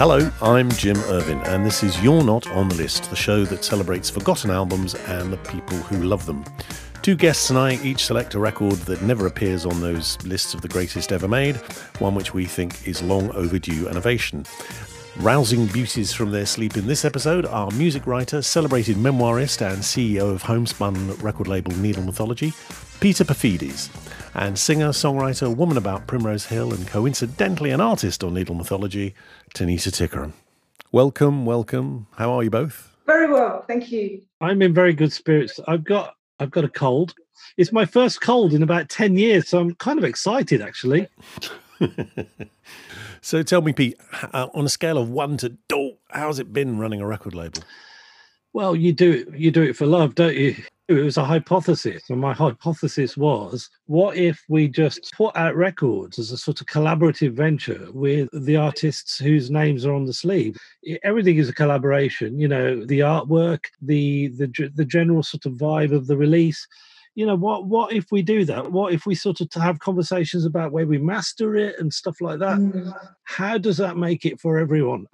Hello, I'm Jim Irvin, and this is You're Not On The List, the show that celebrates forgotten albums and the people who love them. Two guests and I each select a record that never appears on those lists of the greatest ever made, one which we think is long overdue an ovation. Rousing beauties from their sleep in this episode are music writer, celebrated memoirist and CEO of homespun record label Needle Mythology, Peter Paphides, and singer, songwriter, woman about Primrose Hill and coincidentally an artist on Needle Mythology, Tanita Tikaram. Welcome. How are you both? Very well, thank you. I'm in very good spirits. I've got a cold. It's my first cold in about 10 years, so I'm kind of excited, actually. So tell me, Pete, on a scale of 1 to 0, how's it been running a record label? Well, you do it for love, don't you? It was a hypothesis, and my hypothesis was, what if we just put out records as a sort of collaborative venture with the artists whose names are on the sleeve? Everything is a collaboration, you know, the artwork, the general sort of vibe of the release. You know, what if we do that? What if we sort of have conversations about where we master it and stuff like that? Mm. How does that make it for everyone?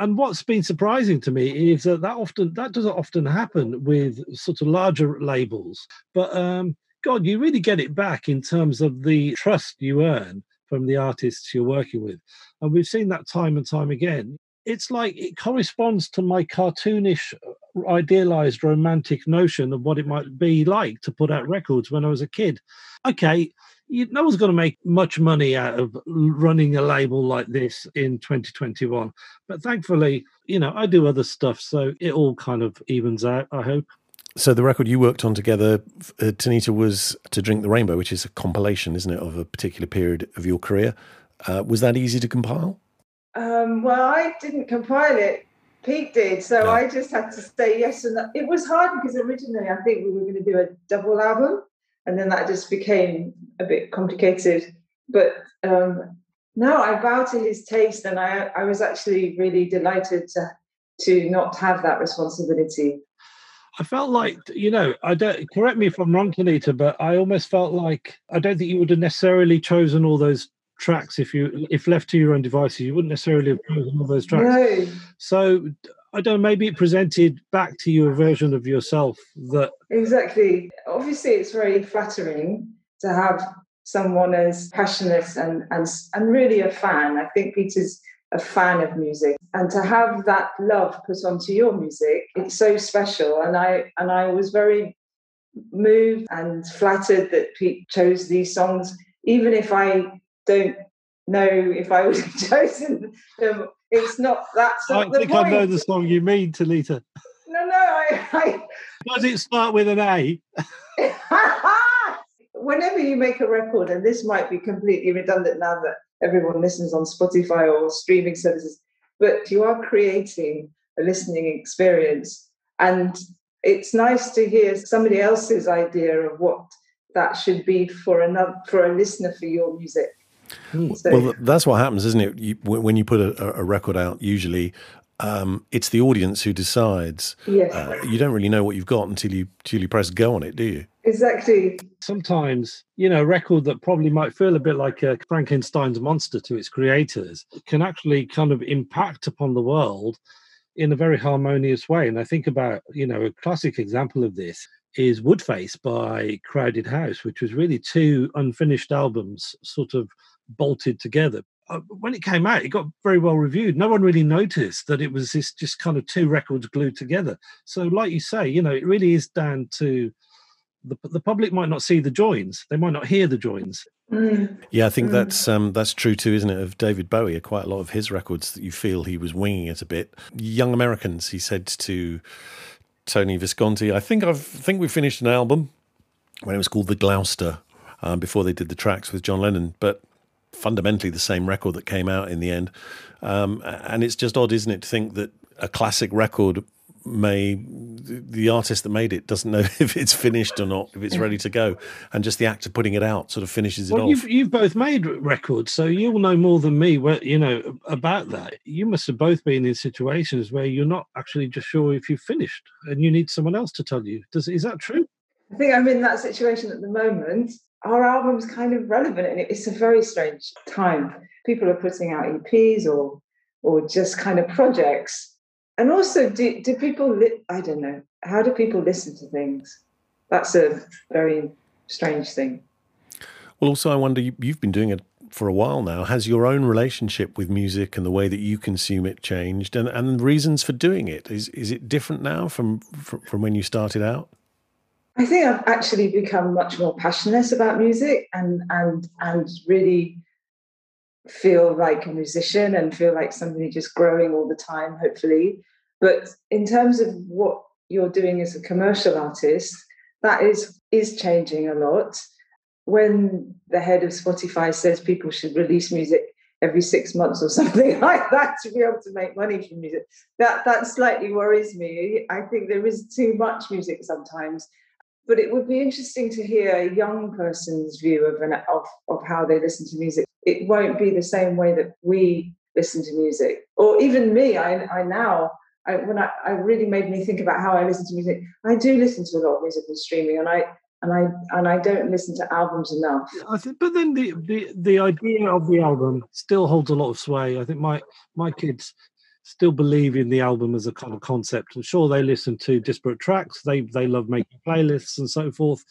And what's been surprising to me is that doesn't often happen with sort of larger labels. But, God, you really get it back in terms of the trust you earn from the artists you're working with. And we've seen that time and time again. It's like it corresponds to my cartoonish, idealized, romantic notion of what it might be like to put out records when I was a kid. Okay, no one's going to make much money out of running a label like this in 2021, but thankfully, you know, I do other stuff, so it all kind of evens out, I hope. So the record you worked on together, Tanita, was To Drink the Rainbow, which is a compilation, isn't it, of a particular period of your career. Was that easy to compile? Well, I didn't compile it. Pete did, so no. I just had to say yes and no. It was hard because originally I think we were going to do a double album, and then that just became a bit complicated. But no, I bowed to his taste, and I was actually really delighted to not have that responsibility. I felt like, you know, correct me if I'm wrong, Tanita, but I almost felt like I don't think you would have necessarily chosen all those tracks if left to your own devices. You wouldn't necessarily have chosen all those tracks. No. So I don't know, maybe it presented back to you a version of yourself that... Exactly. Obviously, it's very flattering to have someone as passionate and really a fan. I think Peter's a fan of music, and to have that love put onto your music, it's so special. And I was very moved and flattered that Pete chose these songs, even if I don't know if I would have chosen them. It's not that song. I think I know the song you mean, Tanita. No, Does it start with an A? Whenever you make a record, and this might be completely redundant now that everyone listens on Spotify or streaming services, but you are creating a listening experience, and it's nice to hear somebody else's idea of what that should be for a listener for your music. Well, that's what happens, isn't it? When you put a record out, usually it's the audience who decides. Yes. You don't really know what you've got until you press go on it, do you? Exactly. Sometimes, you know, a record that probably might feel a bit like a Frankenstein's monster to its creators can actually kind of impact upon the world in a very harmonious way. And I think about, you know, a classic example of this is Woodface by Crowded House, which was really two unfinished albums sort of bolted together. When it came out, it got very well reviewed. No one really noticed that it was this just kind of two records glued together. So like you say, you know, it really is down to the public might not see the joins. They might not hear the joins. Mm. Yeah, I think that's true too, isn't it, of David Bowie. Quite a lot of his records that you feel he was winging it a bit. Young Americans, he said to Tony Visconti, I think we finished an album when it was called The Gloucester, before they did the tracks with John Lennon. But fundamentally the same record that came out in the end. And it's just odd, isn't it, to think that a classic record may, the artist that made it doesn't know if it's finished or not, if it's ready to go, and just the act of putting it out sort of finishes it off. You've both made records, so you'll know more than me, you know, about that. You must have both been in situations where you're not actually just sure if you've finished, and you need someone else to tell you. Is that true? I think I'm in that situation at the moment. Our album's kind of relevant, and it's a very strange time. People are putting out EPs or just kind of projects. And also, do people, I don't know, how do people listen to things? That's a very strange thing. Well, also, I wonder, you've been doing it for a while now. Has your own relationship with music and the way that you consume it changed? And the reasons for doing it, is it different now from when you started out? I think I've actually become much more passionate about music and really feel like a musician and feel like somebody just growing all the time, hopefully. But in terms of what you're doing as a commercial artist, that is changing a lot. When the head of Spotify says people should release music every 6 months or something like that to be able to make money from music, that slightly worries me. I think there is too much music sometimes. But it would be interesting to hear a young person's view of how they listen to music. It won't be the same way that we listen to music, or even me. I really made me think about how I listen to music. I do listen to a lot of music and streaming, and I don't listen to albums enough. I think, but then the idea of the album still holds a lot of sway. I think my kids still believe in the album as a kind of concept. I'm sure they listen to disparate tracks. They love making playlists and so forth.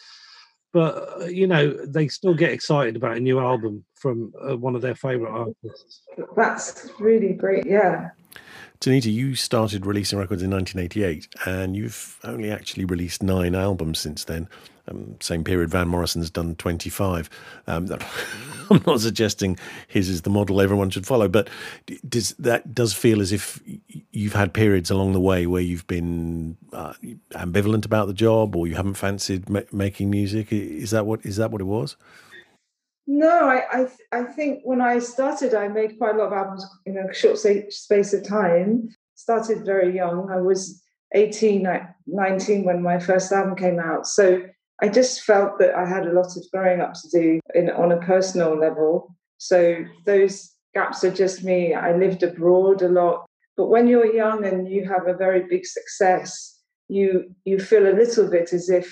But, you know, they still get excited about a new album from one of their favourite artists. That's really great, yeah. Tanita, you started releasing records in 1988, and you've only actually released 9 albums since then. Same period, Van Morrison's done 25. I'm not suggesting his is the model everyone should follow, but that does feel as if you've had periods along the way where you've been ambivalent about the job, or you haven't fancied making music. Is that what it was? No, I think when I started, I made quite a lot of albums in a short space of time. Started very young. I was 18, 19 when my first album came out. So I just felt that I had a lot of growing up to do on a personal level. So those gaps are just me. I lived abroad a lot. But when you're young and you have a very big success, you feel a little bit as if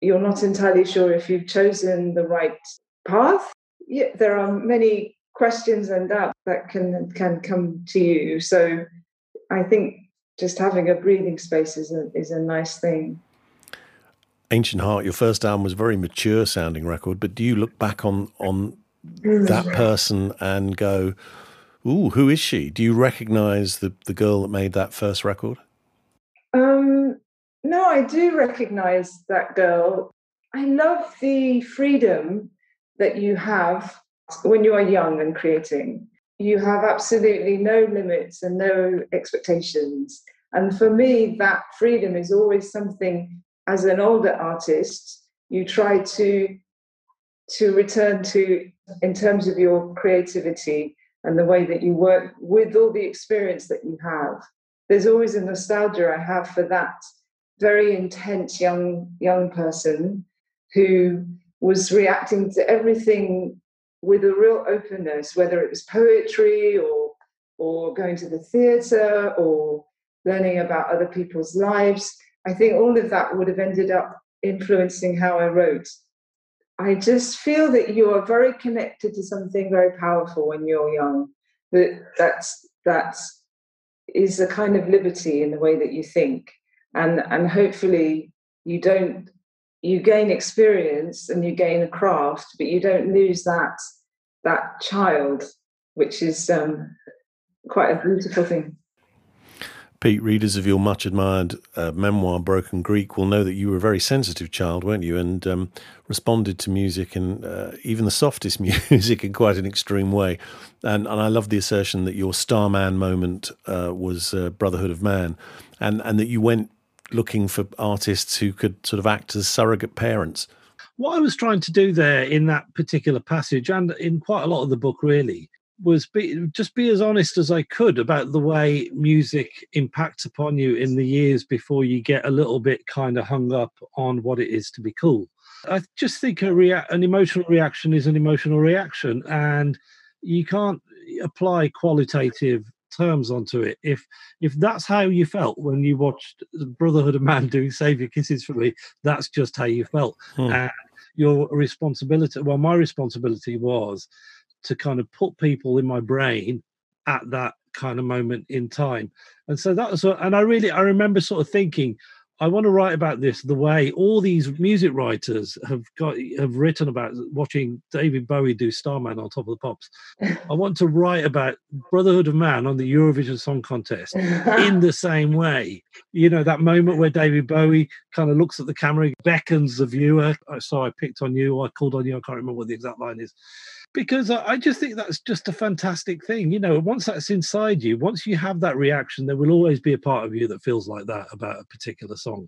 you're not entirely sure if you've chosen the right path. Yeah, there are many questions and doubts that can come to you. So I think just having a breathing space is a nice thing. Ancient Heart, your first album, was a very mature sounding record, but do you look back on that person and go, ooh, who is she? Do you recognise the girl that made that first record? No, I do recognise that girl. I love the freedom that you have when you are young and creating. You have absolutely no limits and no expectations. And for me, that freedom is always something, as an older artist, you try to return to in terms of your creativity and the way that you work with all the experience that you have. There's always a nostalgia I have for that very intense young person who was reacting to everything with a real openness, whether it was poetry or going to the theatre or learning about other people's lives. I think all of that would have ended up influencing how I wrote. I just feel that you are very connected to something very powerful when you're young. That is a kind of liberty in the way that you think. And hopefully you gain experience and you gain a craft, but you don't lose that child, which is quite a beautiful thing. Pete, readers of your much-admired memoir, Broken Greek, will know that you were a very sensitive child, weren't you, and responded to music and even the softest music in quite an extreme way. And I love the assertion that your Starman moment was Brotherhood of Man, and that you went looking for artists who could sort of act as surrogate parents. What I was trying to do there in that particular passage, and in quite a lot of the book really, was just be as honest as I could about the way music impacts upon you in the years before you get a little bit kind of hung up on what it is to be cool. I just think an emotional reaction is an emotional reaction, and you can't apply qualitative terms onto it. If that's how you felt when you watched Brotherhood of Man doing Save Your Kisses for Me, that's just how you felt. And your responsibility, well, my responsibility was to kind of put people in my brain at that kind of moment in time. And so that was, and I remember sort of thinking, I want to write about this the way all these music writers have written about watching David Bowie do Starman on Top of the Pops. I want to write about Brotherhood of Man on the Eurovision Song Contest in the same way. You know, that moment where David Bowie kind of looks at the camera, beckons the viewer. So I picked on you, I called on you, I can't remember what the exact line is. Because I just think that's just a fantastic thing. You know, once that's inside you, once you have that reaction, there will always be a part of you that feels like that about a particular song.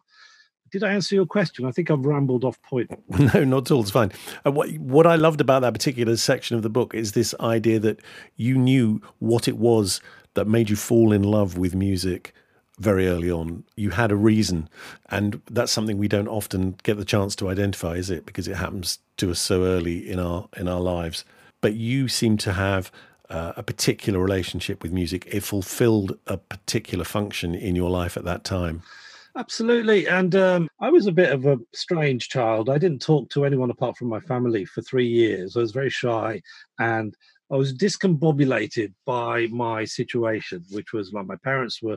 Did I answer your question? I think I've rambled off point. No, not at all. It's fine. What I loved about that particular section of the book is this idea that you knew what it was that made you fall in love with music very early on. You had a reason, and that's something we don't often get the chance to identify, is it? Because it happens to us so early in our lives. But you seem to have a particular relationship with music. It fulfilled a particular function in your life at that time. Absolutely. And I was a bit of a strange child. I didn't talk to anyone apart from my family for 3 years. I was very shy, and I was discombobulated by my situation, which was like my parents were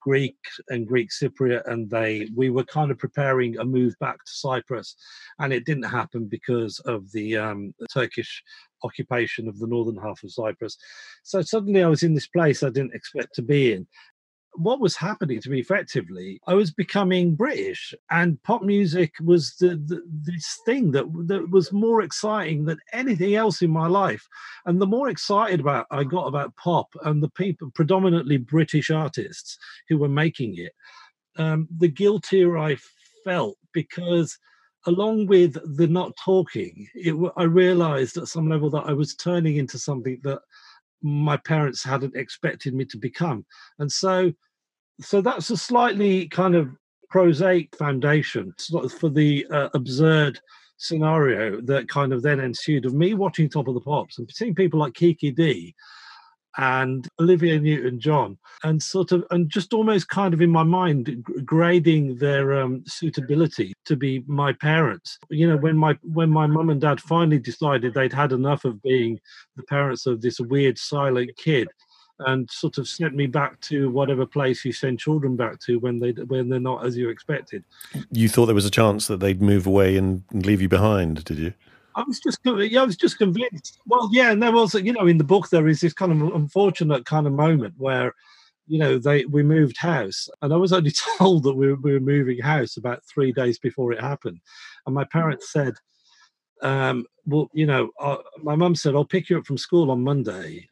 Greek and Greek Cypriot, and we were kind of preparing a move back to Cyprus, and it didn't happen because of the Turkish occupation of the northern half of Cyprus. So suddenly I was in this place I didn't expect to be in. What was happening to me effectively, I was becoming British, and pop music was this thing that was more exciting than anything else in my life. And the more excited I got about pop and the people, predominantly British artists who were making it, the guiltier I felt, because along with the not talking, I realized at some level that I was turning into something that my parents hadn't expected me to become. And so that's a slightly kind of prosaic foundation for the absurd scenario that kind of then ensued of me watching Top of the Pops and seeing people like Kiki Dee and Olivia Newton-John, and just almost kind of in my mind grading their suitability to be my parents. You know, when my mum and dad finally decided they'd had enough of being the parents of this weird silent kid, and sort of sent me back to whatever place you send children back to when they're not as you expected. You thought there was a chance that they'd move away and leave you behind, did you? I was just convinced. Well, yeah, and there was, you know, in the book there is this kind of unfortunate kind of moment where, you know, we moved house, and I was only told that we were moving house about 3 days before it happened, and my parents said, well, you know, my mum said, I'll pick you up from school on Monday,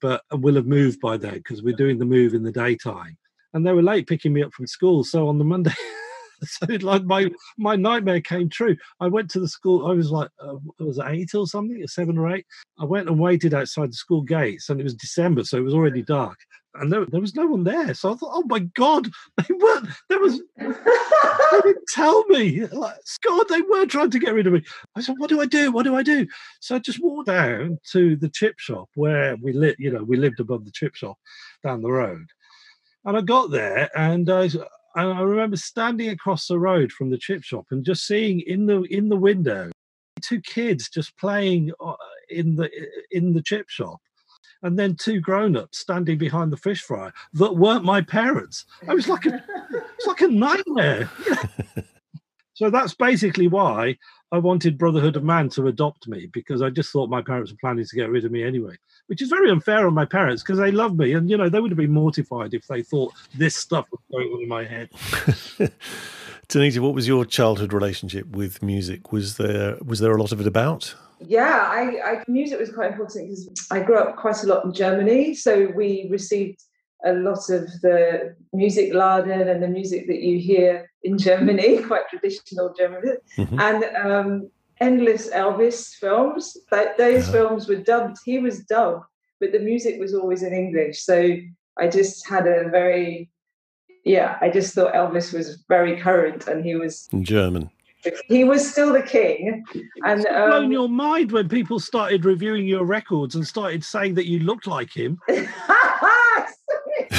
but we'll have moved by then because we're doing the move in the daytime, and they were late picking me up from school, so on the Monday. So like my nightmare came true. I went to the school. I was like, was it 8 or something, or 7 or 8? I went and waited outside the school gates, and it was December, so it was already dark, and there was no one there. So I thought, oh my God, they weren't. They didn't tell me. Like, God, they were trying to get rid of me. I said, what do I do? What do I do? So I just walked down to the chip shop where we lived. You know, we lived above the chip shop down the road, and I got there, and I remember standing across the road from the chip shop and just seeing in the window two kids just playing in the chip shop, and then two grown-ups standing behind the fish fryer that weren't my parents. I was like, it's like a nightmare. So that's basically why I wanted Brotherhood of Man to adopt me, because I just thought my parents were planning to get rid of me anyway, which is very unfair on my parents because they love me. And, you know, they would have been mortified if they thought this stuff was going on in my head. Tanita, what was your childhood relationship with music? Was there a lot of it about? Yeah, music was quite important because I grew up quite a lot in Germany. So we received a lot of the music Laden and the music that you hear in Germany, quite traditional German, mm-hmm. and endless Elvis films. Like those films were dubbed, he was dubbed, but the music was always in English. So I just had a very, I just thought Elvis was very current, and he was in German. He was still the king. And it's blown your mind when people started reviewing your records and started saying that you looked like him. I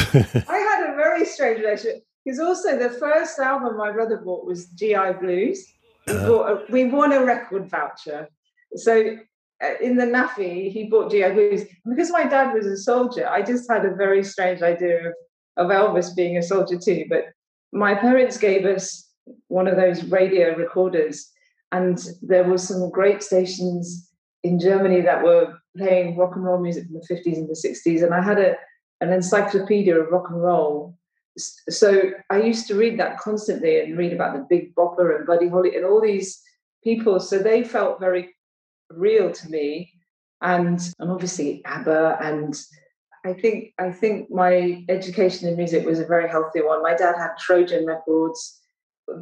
had a very strange relationship, because also the first album my brother bought was GI Blues. We won a record voucher. So in the NAFI, he bought GI Blues. Because my dad was a soldier, I just had a very strange idea of Elvis being a soldier too. But my parents gave us one of those radio recorders, and there were some great stations in Germany that were playing rock and roll music from the 50s and the 60s. And I had an encyclopedia of rock and roll. So I used to read that constantly and read about the Big Bopper and Buddy Holly and all these people. So they felt very real to me. And obviously ABBA. And I think my education in music was a very healthy one. My dad had Trojan records.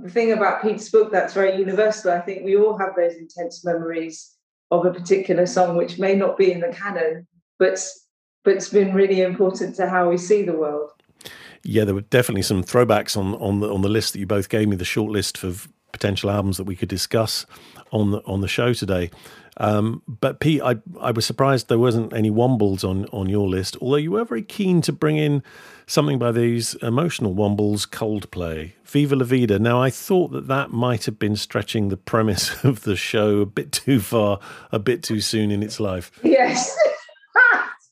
The thing about Pete's book that's very universal, I think we all have those intense memories of a particular song, which may not be in the canon, but it's been really important to how we see the world. Yeah, there were definitely some throwbacks on the list that you both gave me, the short list of potential albums that we could discuss on the show today. But Pete, I was surprised there wasn't any Wombles on your list, although you were very keen to bring in something by these emotional Wombles, Coldplay, Viva La Vida. Now, I thought that might have been stretching the premise of the show a bit too far, a bit too soon in its life. Yes.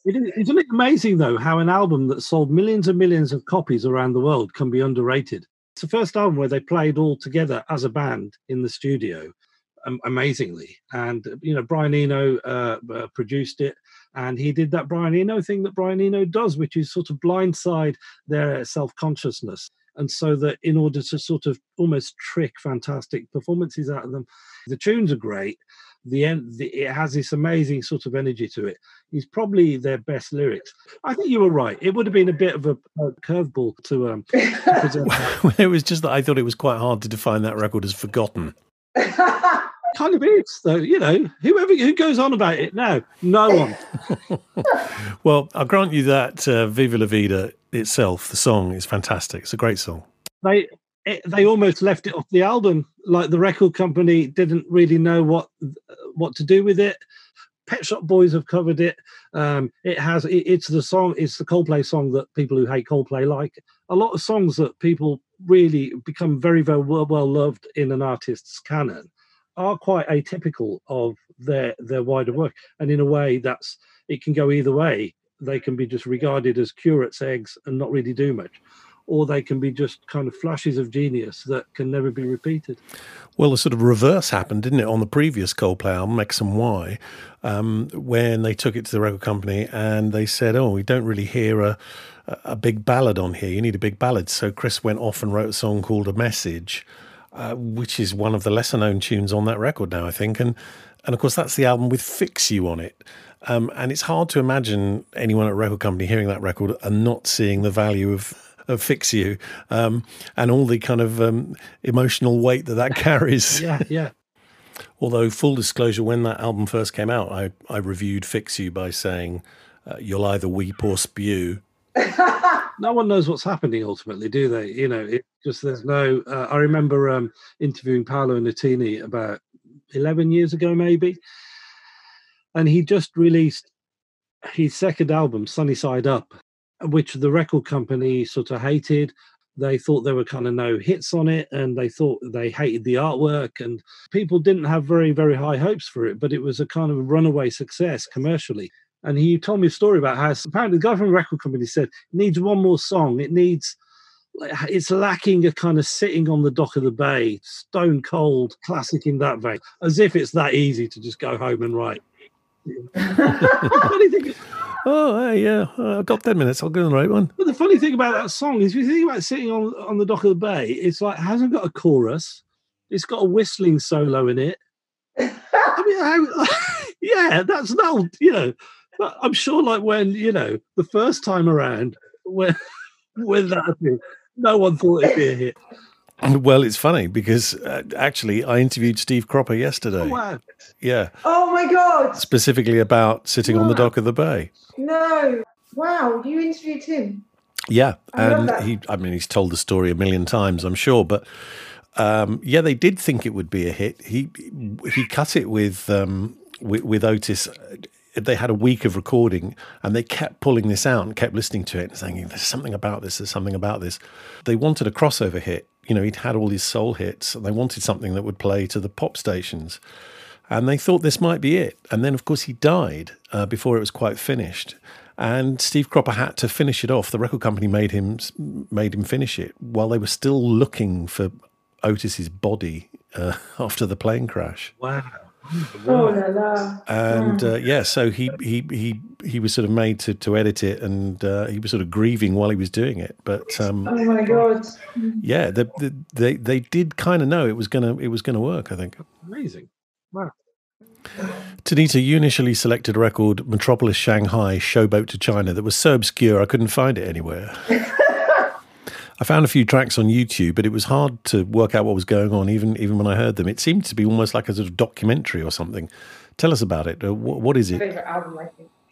Isn't it amazing, though, how an album that sold millions and millions of copies around the world can be underrated? It's the first album where they played all together as a band in the studio, amazingly. And, you know, Brian Eno produced it, and he did that Brian Eno thing that Brian Eno does, which is sort of blindside their self-consciousness. And so that in order to sort of almost trick fantastic performances out of them, the tunes are great. It has this amazing sort of energy to it. It's probably their best lyrics. I think you were right. It would have been a bit of a curveball to present. It was just that I thought it was quite hard to define that record as forgotten. Kind of is, though, you know, who goes on about it now? No one. Well, I'll grant you that Viva La Vida itself, the song, is fantastic. It's a great song. They almost left it off the album, like the record company didn't really know what to do with it. Pet Shop Boys have covered it. It's the song. It's the Coldplay song that people who hate Coldplay like. A lot of songs that people really become very, very well loved in an artist's canon are quite atypical of their wider work. And in a way, it can go either way. They can be just regarded as curate's eggs and not really do much, or they can be just kind of flashes of genius that can never be repeated. Well, a sort of reverse happened, didn't it, on the previous Coldplay album, X and Y, when they took it to the record company and they said, oh, we don't really hear a big ballad on here. You need a big ballad. So Chris went off and wrote a song called A Message, which is one of the lesser-known tunes on that record now, I think. And of course, that's the album with Fix You on it. And it's hard to imagine anyone at a record company hearing that record and not seeing the value of Fix You and all the kind of emotional weight that carries. yeah. Although, full disclosure, when that album first came out, I reviewed Fix You by saying, you'll either weep or spew. No one knows what's happening ultimately, do they? You know, it just, there's no... I remember interviewing Paolo Nutini about 11 years ago, maybe, and he just released his second album, Sunny Side Up, which the record company sort of hated. They thought there were kind of no hits on it, and they thought they hated the artwork, and people didn't have very, very high hopes for it, but it was a kind of runaway success commercially. And he told me a story about how apparently the guy from the record company said, it needs one more song. It's lacking a kind of sitting on the dock of the bay, stone cold classic in that vein, as if it's that easy to just go home and write. What do you think? Oh, hey, yeah, I've got 10 minutes. I'll go and write one. But the funny thing about that song is, if you think about sitting on the dock of the bay, it's like, it hasn't got a chorus. It's got a whistling solo in it. I mean, that's not, you know, but I'm sure like when, you know, the first time around, with that thing. No one thought it'd be a hit. Well, it's funny because actually I interviewed Steve Cropper yesterday. Oh, wow. Yeah. Oh, my God. Specifically about sitting on the dock of the bay. No. Wow. You interviewed him? Yeah. And he's told the story a million times, I'm sure. But, yeah, they did think it would be a hit. He cut it with Otis. They had a week of recording and they kept pulling this out and kept listening to it and saying, there's something about this, there's something about this. They wanted a crossover hit. You know, he'd had all his soul hits and they wanted something that would play to the pop stations. And they thought this might be it. And then, of course, he died before it was quite finished. And Steve Cropper had to finish it off. The record company made him finish it while they were still looking for Otis's body after the plane crash. Wow. Oh, la, la. And so he was sort of made to edit it, and he was sort of grieving while he was doing it. But oh my God, yeah, they did kind of know it was gonna work. I think amazing. Wow. Tanita, you initially selected a record, Metropolis Shanghai, Showboat to China, that was so obscure I couldn't find it anywhere. I found a few tracks on YouTube, but it was hard to work out what was going on, even when I heard them. It seemed to be almost like a sort of documentary or something. Tell us about it. What is it? My favorite album, I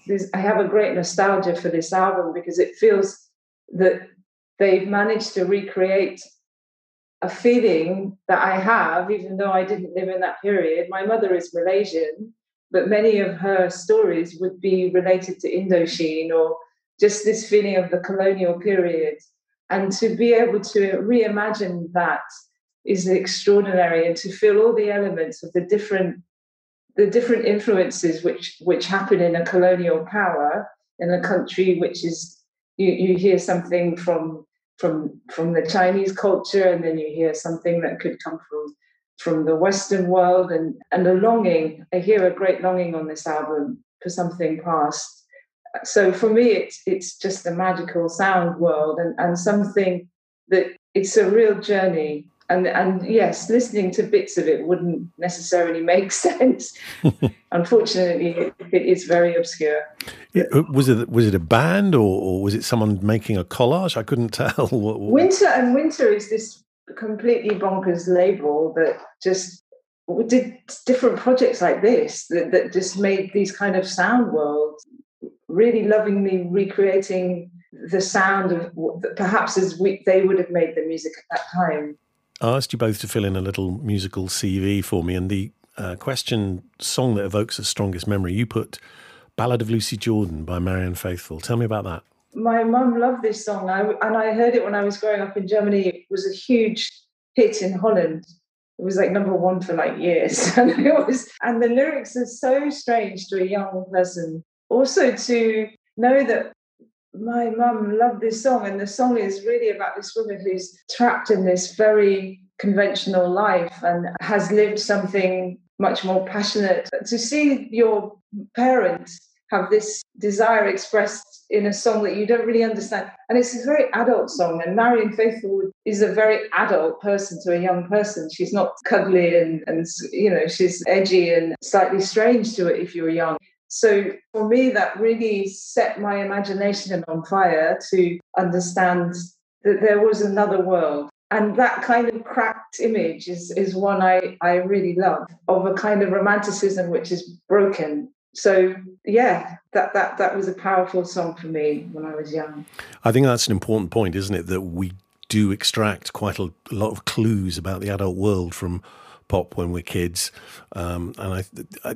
think. I have a great nostalgia for this album because it feels that they've managed to recreate a feeling that I have, even though I didn't live in that period. My mother is Malaysian, but many of her stories would be related to Indochine or just this feeling of the colonial period. And to be able to reimagine that is extraordinary, and to feel all the elements of the different influences which happen in a colonial power in a country which is you hear something from the Chinese culture, and then you hear something that could come from the Western world, and a longing. I hear a great longing on this album for something past. So for me, it's just a magical sound world and something that it's a real journey. And yes, listening to bits of it wouldn't necessarily make sense. Unfortunately, it is very obscure. Was it a band or was it someone making a collage? I couldn't tell. Winter is this completely bonkers label that just did different projects like this that just made these kind of sound worlds. Really lovingly recreating the sound of perhaps as they would have made the music at that time. I asked you both to fill in a little musical CV for me, and the question, song that evokes the strongest memory, you put Ballad of Lucy Jordan by Marianne Faithfull. Tell me about that. My mum loved this song, and I heard it when I was growing up in Germany. It was a huge hit in Holland. It was like number one for like years. And the lyrics are so strange to a young person. Also to know that my mum loved this song, and the song is really about this woman who's trapped in this very conventional life and has lived something much more passionate. To see your parents have this desire expressed in a song that you don't really understand. And it's a very adult song, and Marianne Faithfull is a very adult person to a young person. She's not cuddly and she's edgy and slightly strange to it if you're young. So for me, that really set my imagination on fire to understand that there was another world. And that kind of cracked image is one I really love, of a kind of romanticism which is broken. So, yeah, that was a powerful song for me when I was young. I think that's an important point, isn't it, that we do extract quite a lot of clues about the adult world from pop when we're kids. And I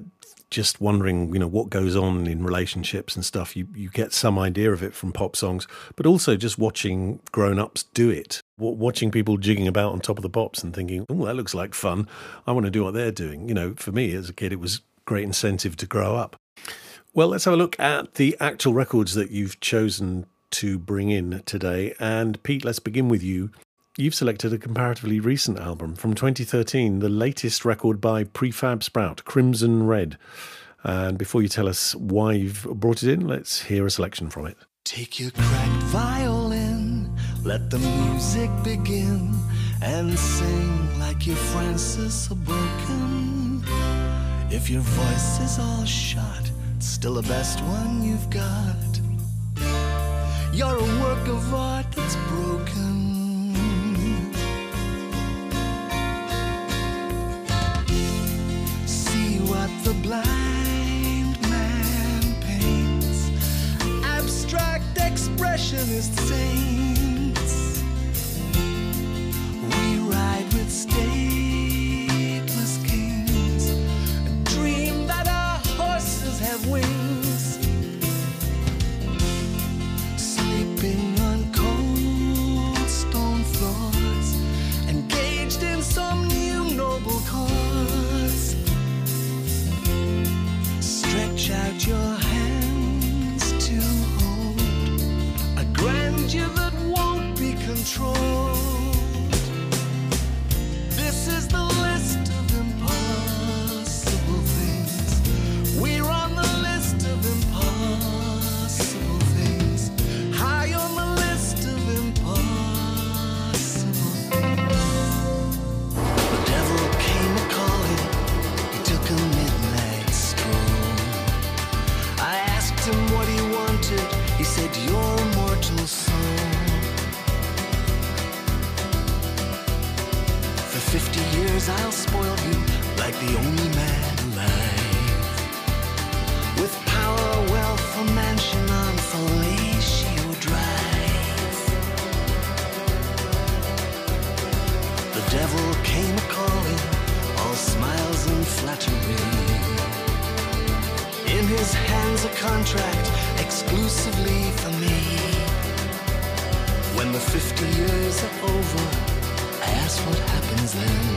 just wondering, what goes on in relationships and stuff. You get some idea of it from pop songs, but also just watching grown-ups do it, watching people jigging about on Top of the Pops and thinking, oh, that looks like fun. I want to do what they're doing. For me as a kid, it was great incentive to grow up. Well, let's have a look at the actual records that you've chosen to bring in today. And Pete, let's begin with you. You've selected a comparatively recent album from 2013, the latest record by Prefab Sprout, Crimson Red. And before you tell us why you've brought it in, let's hear a selection from it. Take your cracked violin, let the music begin, and sing like you're Francis Bacon. If your voice is all shot, it's still the best one you've got. You're a work of is broken. See what the blind man paints, abstract expressionist saints. We ride with stateless kings, dream that our horses have wings. Out your hands to hold a grandeur that won't be controlled. This is the list of impossible things. We're on the list of impossible things. High on the list of impossible things. The devil came a calling. He took a midnight stroll. Him what he wanted, he said, your mortal soul. For 50 years I'll spoil you like the only man alive, with power, wealth, a mansion on Fellatio Drive. The devil came a-calling, all smiles and flattery. In his hands a contract exclusively for me. When the 50 years are over, I ask what happens then.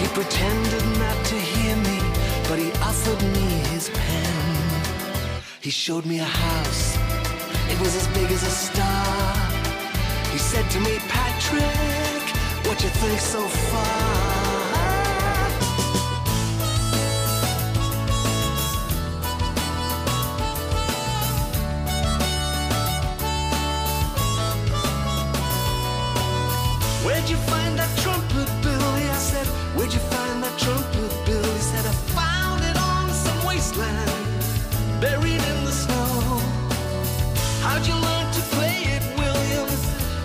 He pretended not to hear me, but he offered me his pen. He showed me a house, it was as big as a star. He said to me, Patrick, what you think so far? Where'd you find that trumpet, Billy? I said, where'd you find that trumpet, Billy? He said, I found it on some wasteland, buried in the snow. How'd you learn to play it, William?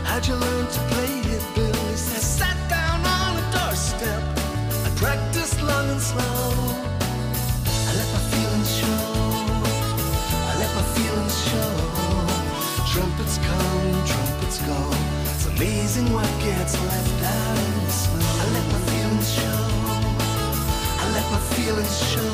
How'd you learn to play it, Billy? He said, I sat down on a doorstep, I practiced long and slow. I let my feelings show, I let my feelings show. Trumpets come, trumpets go. Amazing what gets left out in the snow. I let my feelings show, I let my feelings show.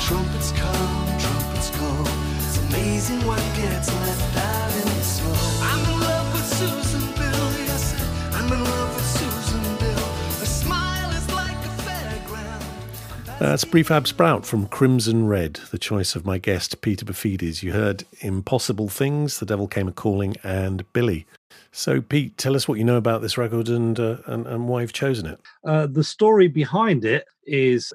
Trumpets come, trumpets go. It's amazing what gets left out in the snow. I'm in love with Susan, Bill, yes, I'm in love with Susan, Bill. Her smile is like a fairground. That's Prefab Sprout from Crimson Red, the choice of my guest Peter Paphides. You heard Impossible Things, The Devil Came A-Calling and Billy. So, Pete, tell us what you know about this record and why you've chosen it. The story behind it is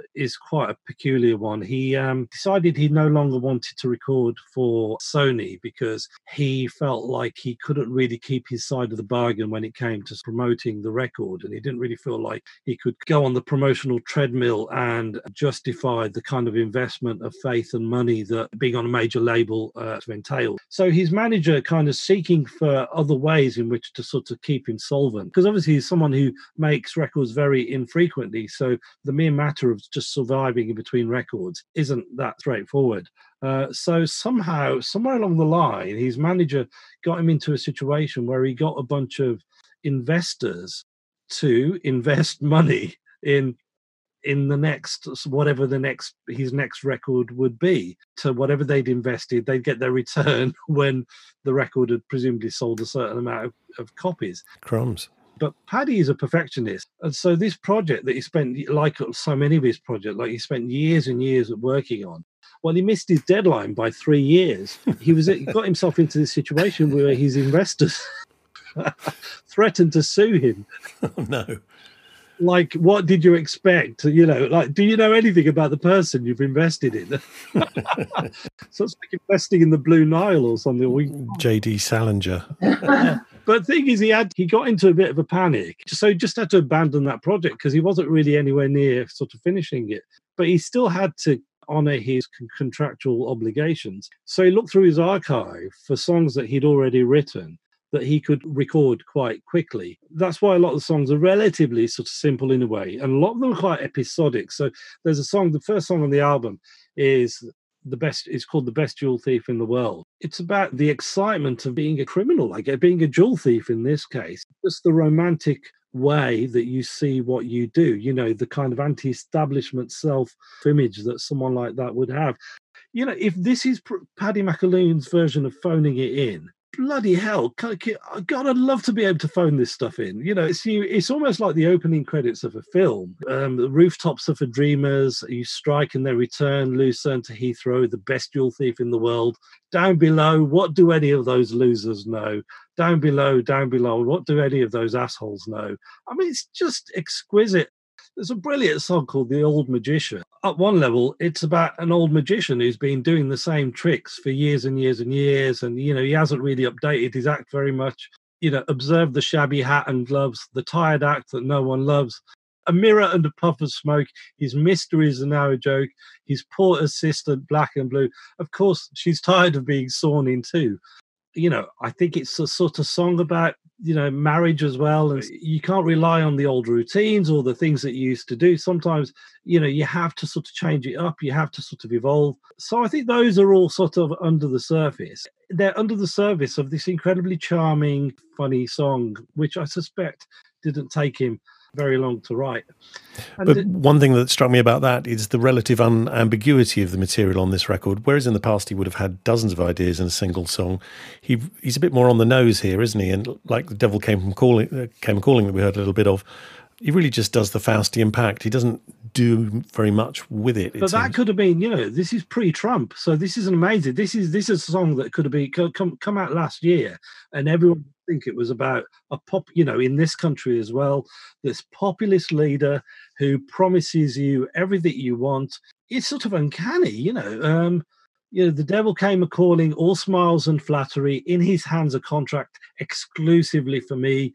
quite a peculiar one. He decided he no longer wanted to record for Sony because he felt like he couldn't really keep his side of the bargain when it came to promoting the record. And he didn't really feel like he could go on the promotional treadmill and justify the kind of investment of faith and money that being on a major label entailed. So his manager kind of seeking for other ways in which to sort of keep him solvent, because obviously he's someone who makes records very infrequently, so the mere matter of just surviving in between records isn't that straightforward. So somehow, somewhere along the line, his manager got him into a situation where he got a bunch of investors to invest money in the next, whatever the next, his next record would be. To whatever they'd invested, they'd get their return when the record had presumably sold a certain amount of copies. Crumbs. But Paddy is a perfectionist, and so this project that he spent, like so many of his projects, like he spent years and years working on, well, he missed his deadline by 3 years. He got himself into this situation where his investors threatened to sue him. Oh, no. Like, what did you expect? You know, like, do you know anything about the person you've invested in? So it's like investing in the Blue Nile or something. J.D. Salinger. But the thing is, he got into a bit of a panic. So he just had to abandon that project because he wasn't really anywhere near sort of finishing it. But he still had to honor his contractual obligations. So he looked through his archive for songs that he'd already written that he could record quite quickly. That's why a lot of the songs are relatively sort of simple in a way, and a lot of them are quite episodic. So there's a song, the first song on the album is it's called The Best Jewel Thief in the World. It's about the excitement of being a criminal, like being a jewel thief in this case. Just the romantic way that you see what you do, you know, the kind of anti-establishment self-image that someone like that would have. You know, if this is Paddy McAloon's version of phoning it in, bloody hell, God, I'd love to be able to phone this stuff in. You know, it's almost like the opening credits of a film. The rooftops are for dreamers, you strike and they return, Lucerne to Heathrow, the best jewel thief in the world. Down below, what do any of those losers know? Down below, what do any of those assholes know? I mean, it's just exquisite. There's a brilliant song called The Old Magician. At one level, it's about an old magician who's been doing the same tricks for years and years and years. And, you know, he hasn't really updated his act very much. You know, observe the shabby hat and gloves, the tired act that no one loves. A mirror and a puff of smoke. His mysteries are now a joke. His poor assistant, black and blue. Of course, she's tired of being sawn in two. You know, I think it's a sort of song about, you know, marriage as well. And you can't rely on the old routines or the things that you used to do. Sometimes, you know, you have to sort of change it up. You have to sort of evolve. So I think those are all sort of under the surface. They're under the surface of this incredibly charming, funny song, which I suspect didn't take him very long to write. And but one thing that struck me about that is the relative unambiguity of the material on this record, whereas in the past he would have had dozens of ideas in a single song. He's a bit more on the nose here, isn't he? And like The Devil Came Calling that we heard a little bit of, he really just does the Faustian pact. He doesn't do very much with it. But that could have been, you know, this is pre-Trump, so this is amazing. This is a song that could have been come out last year, and everyone think it was about a pop, you know, in this country as well, this populist leader who promises you everything you want. It's sort of uncanny, you know. You know, the devil came a calling, all smiles and flattery. In his hands, a contract exclusively for me.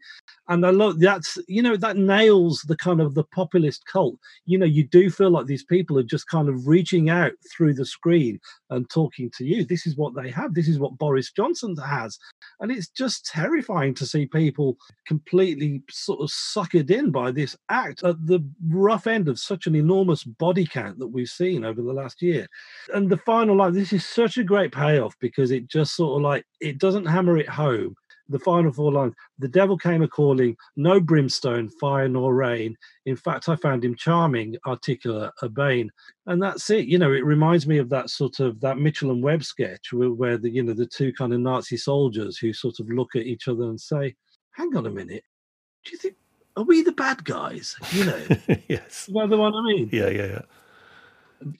And I love that's, you know, that nails the kind of the populist cult. You know, you do feel like these people are just kind of reaching out through the screen and talking to you. This is what they have. This is what Boris Johnson has. And it's just terrifying to see people completely sort of suckered in by this act at the rough end of such an enormous body count that we've seen over the last year. And the final line, this is such a great payoff because it just sort of like, it doesn't hammer it home. The final four lines, the devil came a-calling, no brimstone, fire nor rain. In fact, I found him charming, articulate, urbane. And that's it. You know, it reminds me of that sort of that Mitchell and Webb sketch where the, you know, the two kind of Nazi soldiers who sort of look at each other and say, hang on a minute, do you think, are we the bad guys? You know, yes. You know the one I mean? Yeah.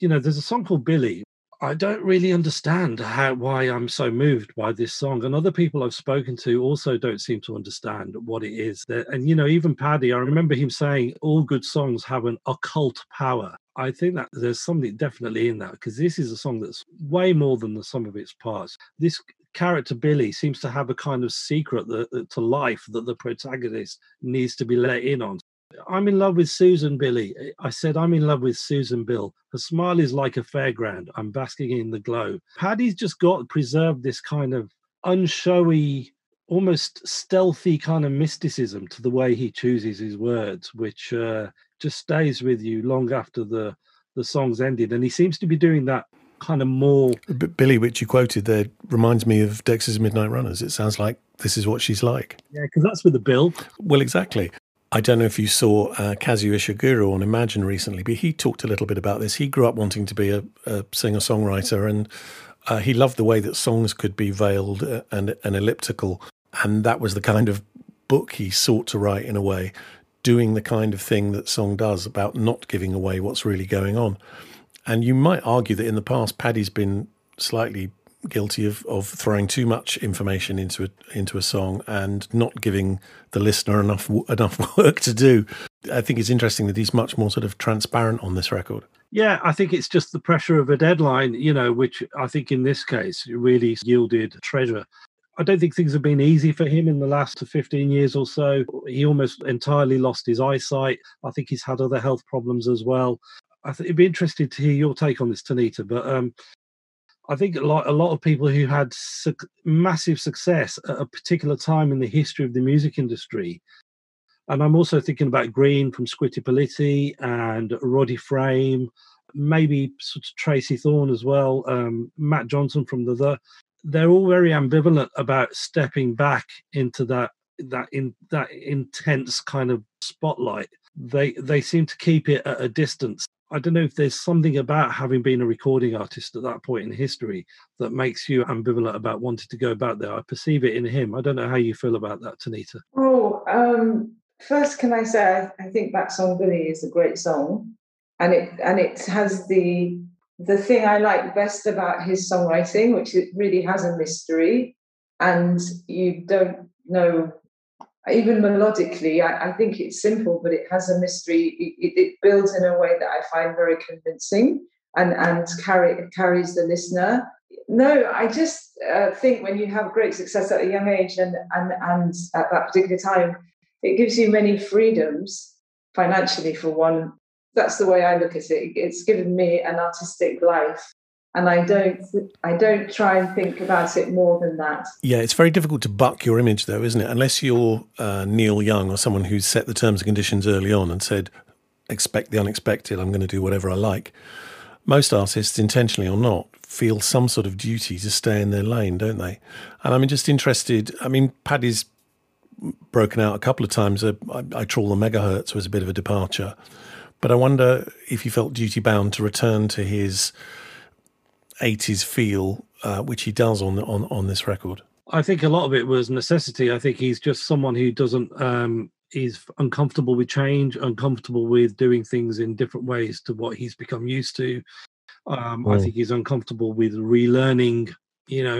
You know, there's a song called Billy. I don't really understand why I'm so moved by this song. And other people I've spoken to also don't seem to understand what it is. And, you know, even Paddy, I remember him saying all good songs have an occult power. I think that there's something definitely in that, because this is a song that's way more than the sum of its parts. This character Billy seems to have a kind of secret to life that the protagonist needs to be let in on. I'm in love with Susan, Billy. I said, I'm in love with Susan, Bill. Her smile is like a fairground. I'm basking in the glow. Paddy's just got preserved this kind of unshowy, almost stealthy kind of mysticism to the way he chooses his words, which just stays with you long after the song's ended. And he seems to be doing that kind of more. Billy, which you quoted there, reminds me of Dex's Midnight Runners. It sounds like this is what she's like. Yeah, because that's with the Bill. Well, exactly. I don't know if you saw Kazuo Ishiguro on Imagine recently, but he talked a little bit about this. He grew up wanting to be a singer-songwriter, and he loved the way that songs could be veiled and elliptical. And that was the kind of book he sought to write, in a way, doing the kind of thing that song does about not giving away what's really going on. And you might argue that in the past, Paddy's been slightly guilty of throwing too much information into a song and not giving the listener enough work to do. I think it's interesting that he's much more sort of transparent on this record. Yeah, I think it's just the pressure of a deadline, you know, which I think in this case really yielded treasure. I don't think things have been easy for him in the last 15 years or so. He almost entirely lost his eyesight. I think he's had other health problems as well. it'd be interesting to hear your take on this, Tanita, but I think a lot of people who had massive success at a particular time in the history of the music industry, and I'm also thinking about Green from Squitti Politti and Roddy Frame, maybe sort of Tracy Thorn as well, Matt Johnson from The. They're all very ambivalent about stepping back into that intense kind of spotlight. They seem to keep it at a distance. I don't know if there's something about having been a recording artist at that point in history that makes you ambivalent about wanting to go back there. I perceive it in him. I don't know how you feel about that, Tanita. Oh, first, can I say I think Back Song Billy is a great song, and it has the thing I like best about his songwriting, which it really has a mystery, and you don't know. Even melodically, I think it's simple, but it has a mystery. It builds in a way that I find very convincing and carries the listener. No, I just think when you have great success at a young age and at that particular time, it gives you many freedoms, financially for one. That's the way I look at it. It's given me an artistic life. And I don't try and think about it more than that. Yeah, it's very difficult to buck your image, though, isn't it? Unless you're Neil Young or someone who's set the terms and conditions early on and said, expect the unexpected, I'm going to do whatever I like. Most artists, intentionally or not, feel some sort of duty to stay in their lane, don't they? And I'm just interested, Paddy's broken out a couple of times. I Trawl the Megahertz was a bit of a departure. But I wonder if he felt duty-bound to return to his 80s feel, which he does on this record. I think a lot of it was necessity. I think he's just someone who doesn't, he's uncomfortable with change, uncomfortable with doing things in different ways to what he's become used to. I think he's uncomfortable with relearning,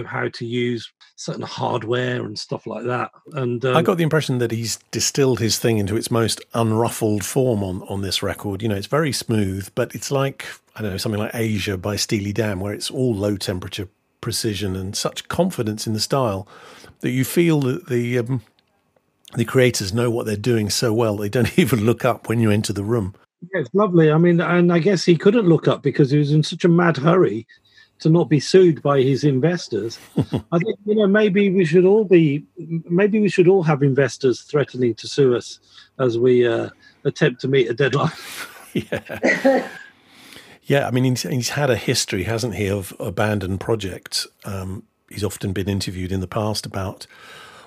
how to use certain hardware and stuff like that. And I got the impression that he's distilled his thing into its most unruffled form on this record. It's very smooth, but it's like, I don't know, something like Asia by Steely Dan, where it's all low temperature precision and such confidence in the style that you feel that the creators know what they're doing so well they don't even look up when you enter the room. Yeah, it's lovely. And I guess he couldn't look up because he was in such a mad hurry to not be sued by his investors. I think, maybe we should all have investors threatening to sue us as we attempt to meet a deadline. Yeah. Yeah, he's had a history, hasn't he, of abandoned projects. He's often been interviewed in the past about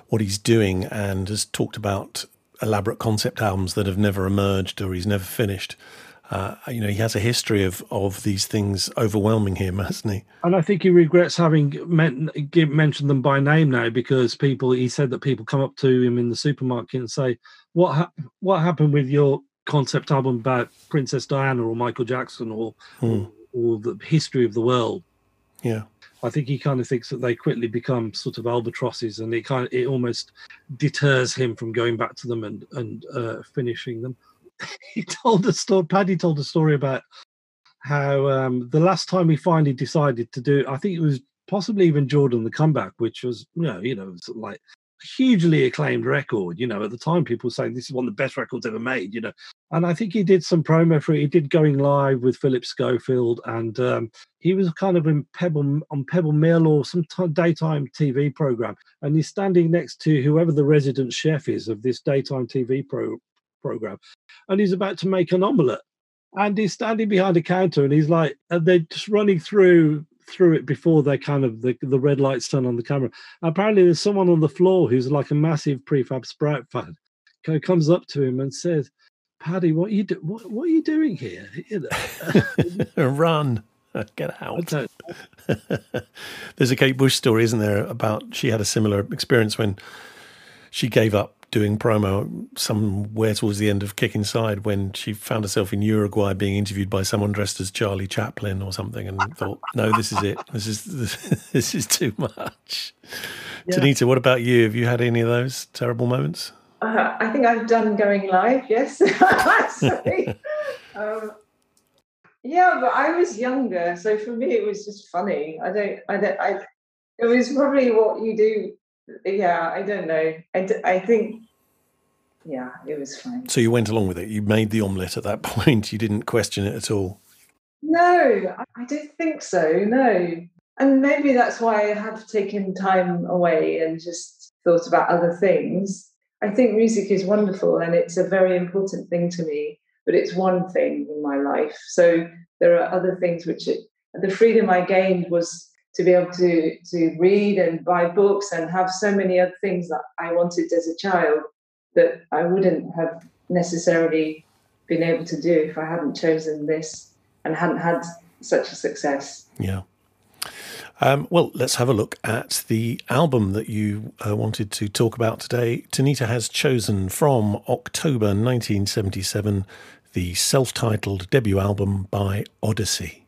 what he's doing and has talked about elaborate concept albums that have never emerged or he's never finished. He has a history of these things overwhelming him, hasn't he? And I think he regrets having mentioned them by name now, because he said that people come up to him in the supermarket and say, what happened with your concept album about Princess Diana or Michael Jackson or the history of the world? Yeah. I think he kind of thinks that they quickly become sort of albatrosses, and it almost deters him from going back to them and finishing them. Paddy told a story about how the last time he finally decided to do, I think it was possibly even Jordan the Comeback, which was, it was like a hugely acclaimed record. At the time people were saying this is one of the best records ever made, And I think he did some promo for it. He did Going Live with Philip Schofield, and he was kind of on Pebble Mill or some daytime TV programme, and he's standing next to whoever the resident chef is of this daytime TV programme, and he's about to make an omelette, and he's standing behind a counter, and he's like, and they're just running through it before they kind of the red lights turn on the camera. Apparently there's someone on the floor who's like a massive Prefab Sprout fan, comes up to him and says, Paddy, what are you doing here? Run, get out. There's a Kate Bush story, isn't there, about she had a similar experience when she gave up doing promo somewhere towards the end of Kick Inside, when she found herself in Uruguay being interviewed by someone dressed as Charlie Chaplin or something, and thought, no, this is it. This is too much. Yeah. Tanita, what about you? Have you had any of those terrible moments? I think I've done Going Live, yes. Yeah, but I was younger, so for me it was just funny. It was probably what you do. Yeah, I don't know. I think, yeah, it was fine. So you went along with it. You made the omelette at that point. You didn't question it at all. No, I don't think so, no. And maybe that's why I have taken time away and just thought about other things. I think music is wonderful and it's a very important thing to me, but it's one thing in my life. So there are other things which the freedom I gained was to be able to read and buy books and have so many other things that I wanted as a child that I wouldn't have necessarily been able to do if I hadn't chosen this and hadn't had such a success. Yeah. Well, let's have a look at the album that you wanted to talk about today. Tanita has chosen from October 1977, the self-titled debut album by Odyssey.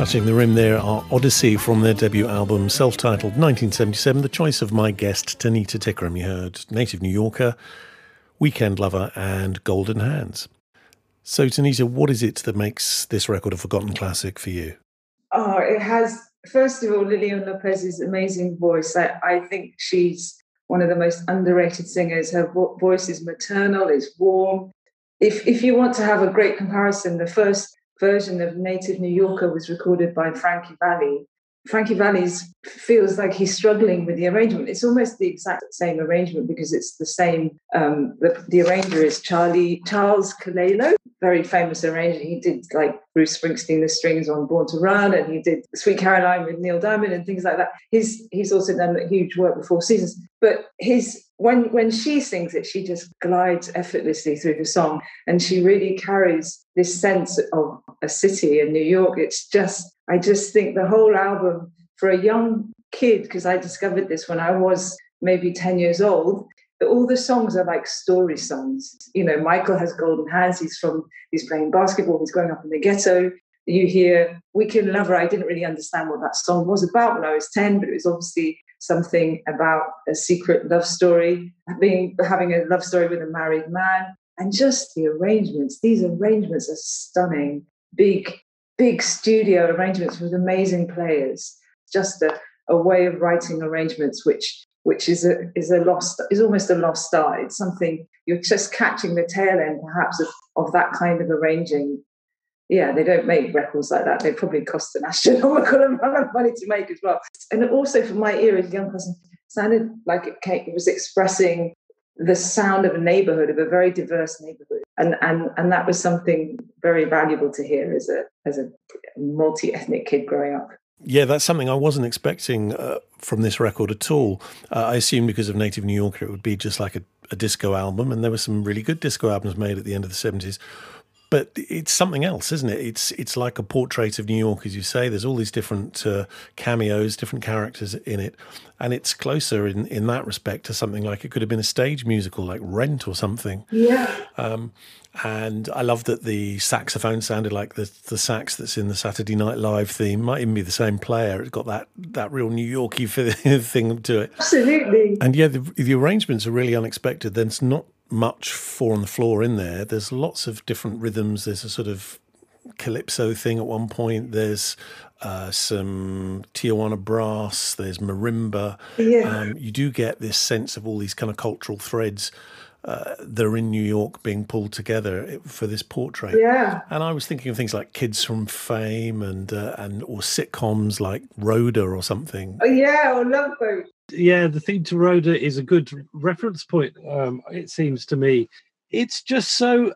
Touching the rim there are Odyssey from their debut album, self-titled 1977, the choice of my guest, Tanita Tikaram. You heard Native New Yorker, Weekend Lover and Golden Hands. So, Tanita, what is it that makes this record a forgotten classic for you? Oh, it has, first of all, Lilian Lopez's amazing voice. I think she's one of the most underrated singers. Her voice is maternal, it's warm. If you want to have a great comparison, the first version of Native New Yorker was recorded by Frankie Valli. Frankie Valli's feels like he's struggling with the arrangement. It's almost the exact same arrangement because it's the same. The arranger is Charles Callello, very famous arranger. He did like Bruce Springsteen, the strings on Born to Run, and he did Sweet Caroline with Neil Diamond and things like that. He's also done a huge work with Four Seasons, but his When she sings it, she just glides effortlessly through the song, and she really carries this sense of a city in New York. I just think the whole album, for a young kid, because I discovered this when I was maybe 10 years old, all the songs are like story songs. You know, Michael has golden hands. He's playing basketball. He's growing up in the ghetto. You hear Weekend Lover. I didn't really understand what that song was about when I was 10, but it was obviously something about a secret love story, having a love story with a married man. And just the arrangements. These arrangements are stunning. Big studio arrangements with amazing players. Just a way of writing arrangements which is almost a lost art. It's something you're just catching the tail end, perhaps, of that kind of arranging. Yeah, they don't make records like that. They probably cost an astronomical amount of money to make as well. And also, for my ear as a young person, sounded like it was expressing the sound of a neighbourhood, of a very diverse neighbourhood, and that was something very valuable to hear as a multi-ethnic kid growing up. Yeah, that's something I wasn't expecting from this record at all. I assumed because of Native New Yorker it would be just like a disco album, and there were some really good disco albums made at the end of the 70s. But it's something else, isn't it? It's like a portrait of New York, as you say. There's all these different cameos, different characters in it. And it's closer in that respect to something like it could have been a stage musical like Rent or something. Yeah. And I love that the saxophone sounded like the sax that's in the Saturday Night Live theme. Might even be the same player. It's got that real New York-y thing to it. Absolutely. And yeah, the arrangements are really unexpected. Then it's not much four on the floor in there. There's lots of different rhythms. There's a sort of calypso thing at one point. There's some Tijuana brass. There's marimba. Yeah. You do get this sense of all these kind of cultural threads that are in New York being pulled together for this portrait. Yeah. And I was thinking of things like Kids from Fame and sitcoms like Rhoda or something. Oh yeah, or Love Boat. Yeah, the theme to Rhoda is a good reference point, it seems to me. It's just so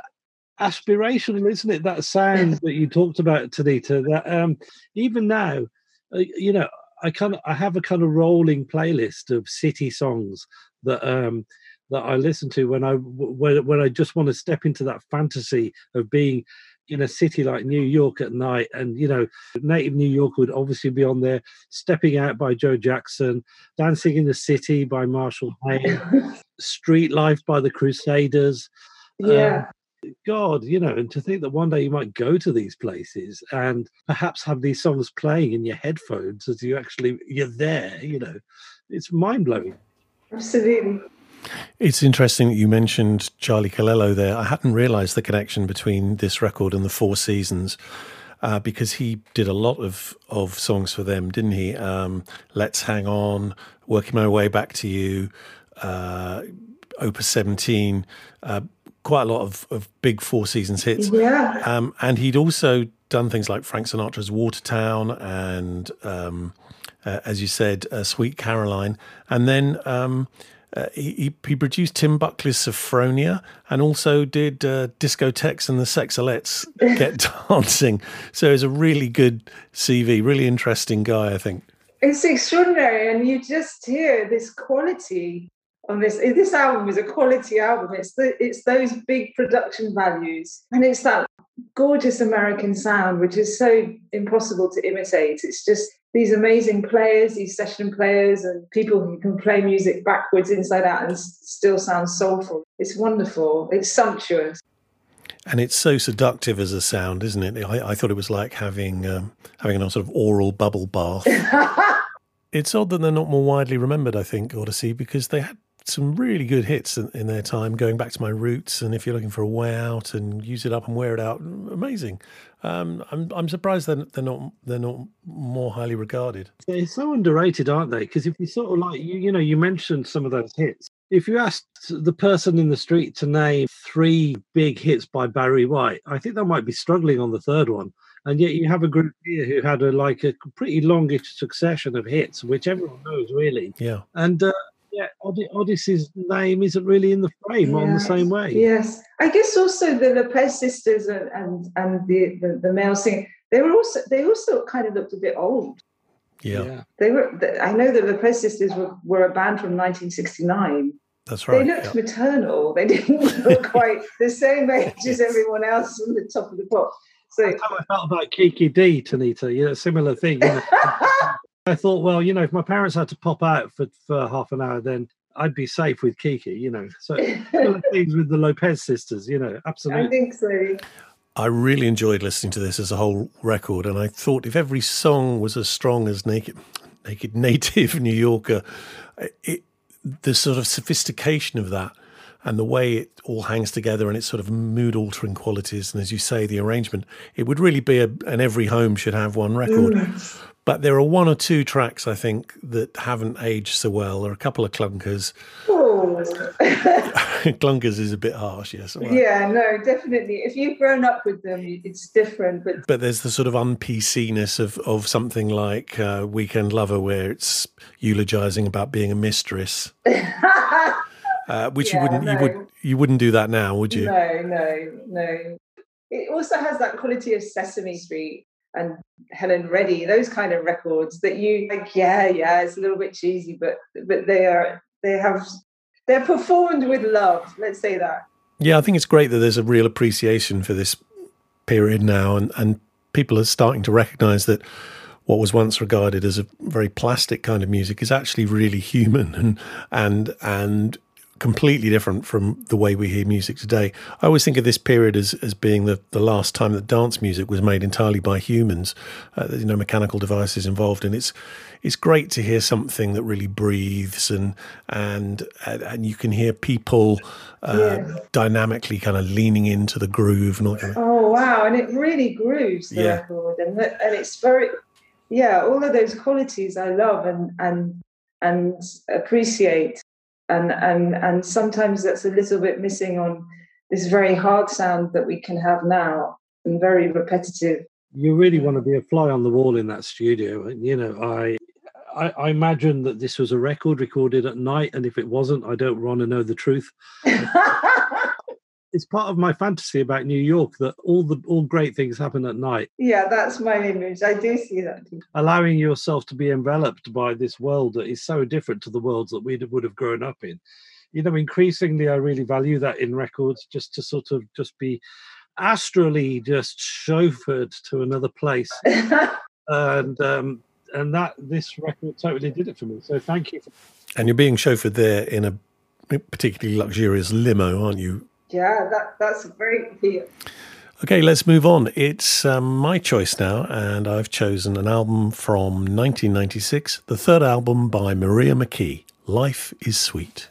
aspirational, isn't it? That sound that you talked about, Tanita, that even now, you know, I have a kind of rolling playlist of city songs that I listen to when I just want to step into that fantasy of being in a city like New York at night. And, you know, Native New York would obviously be on there, Stepping Out by Joe Jackson, Dancing in the City by Marshall Hayes, Street Life by the Crusaders. Yeah. God, you know, and to think that one day you might go to these places and perhaps have these songs playing in your headphones as you're there, you know. It's mind-blowing. Absolutely. It's interesting that you mentioned Charlie Callello there. I hadn't realised the connection between this record and the Four Seasons because he did a lot of songs for them, didn't he? Let's Hang On, Working My Way Back to You, Opus 17, quite a lot of big Four Seasons hits. Yeah. And he'd also done things like Frank Sinatra's Watertown and, as you said, Sweet Caroline. And then... He produced Tim Buckley's Sophronia and also did Discotheques and the Sexalettes Get Dancing. So he's a really good CV, really interesting guy, I think. It's extraordinary, and you just hear this quality on this. This album is a quality album. It's those big production values, and it's that gorgeous American sound, which is so impossible to imitate. It's just... these amazing players, these session players, and people who can play music backwards, inside out, and still sound soulful. It's wonderful. It's sumptuous. And it's so seductive as a sound, isn't it? I thought it was like having a sort of oral bubble bath. It's odd that they're not more widely remembered, I think, Odyssey, because they had some really good hits in their time, Going Back to My Roots, and If You're Looking for a Way Out, and Use It Up and Wear It Out. Amazing. I'm surprised they're not more highly regarded. They're so underrated, aren't they? Because if you sort of like you know, you mentioned some of those hits. If you asked the person in the street to name three big hits by Barry White, I think they might be struggling on the third one. And yet you have a group here who had a pretty longish succession of hits, which everyone knows really. Yeah. And yeah, Odyssey's name isn't really in the frame on the same way. Yes. I guess also the Lopez sisters and the male singer, they also kind of looked a bit old. Yeah. I know the Lopez sisters were a band from 1969. That's right. They looked maternal. They didn't look quite the same age as everyone else on the Top of the Pops. So that's how I felt about Kiki Dee, Tanita. You know, similar thing. You know. I thought, well, you know, if my parents had to pop out for half an hour, then I'd be safe with Kiki, you know. So things with the Lopez sisters, you know, absolutely. I think so. I really enjoyed listening to this as a whole record, and I thought if every song was as strong as Native New Yorker, the sort of sophistication of that and the way it all hangs together and its sort of mood-altering qualities, and as you say, the arrangement, it would really be an every home should have one record. Mm. But there are one or two tracks, I think, that haven't aged so well. There are a couple of clunkers. Clunkers is a bit harsh, yes. Right. Yeah, no, definitely. If you've grown up with them, it's different. But there's the sort of un-PC-ness of something like Weekend Lover, where it's eulogising about being a mistress. Which you wouldn't do that now, would you? No. It also has that quality of Sesame Street and Helen Reddy, those kind of records that you like. Yeah, it's a little bit cheesy, but they're performed with love. Let's say that. Yeah, I think it's great that there's a real appreciation for this period now, and people are starting to recognise that what was once regarded as a very plastic kind of music is actually really human and completely different from the way we hear music today. I always think of this period as being the last time that dance music was made entirely by humans. There's no mechanical devices involved, and it's great to hear something that really breathes and you can hear people dynamically kind of leaning into the groove and all that. Oh wow! And it really grooves the record, and it's very all of those qualities I love and appreciate. And sometimes that's a little bit missing on this very hard sound that we can have now and very repetitive. You really want to be a fly on the wall in that studio. And, you know, I imagine that this was a record recorded at night. And if it wasn't, I don't want to know the truth. It's part of my fantasy about New York that all great things happen at night. Yeah, that's my image. I do see that. Allowing yourself to be enveloped by this world that is so different to the worlds that we would have grown up in. You know, increasingly, I really value that in records, just to sort of just be astrally just chauffeured to another place. And that this record totally did it for me. So thank you. And you're being chauffeured there in a particularly luxurious limo, aren't you? Yeah, that's a great deal. Okay, let's move on. It's my choice now, and I've chosen an album from 1996, the third album by Maria McKee, Life is Sweet.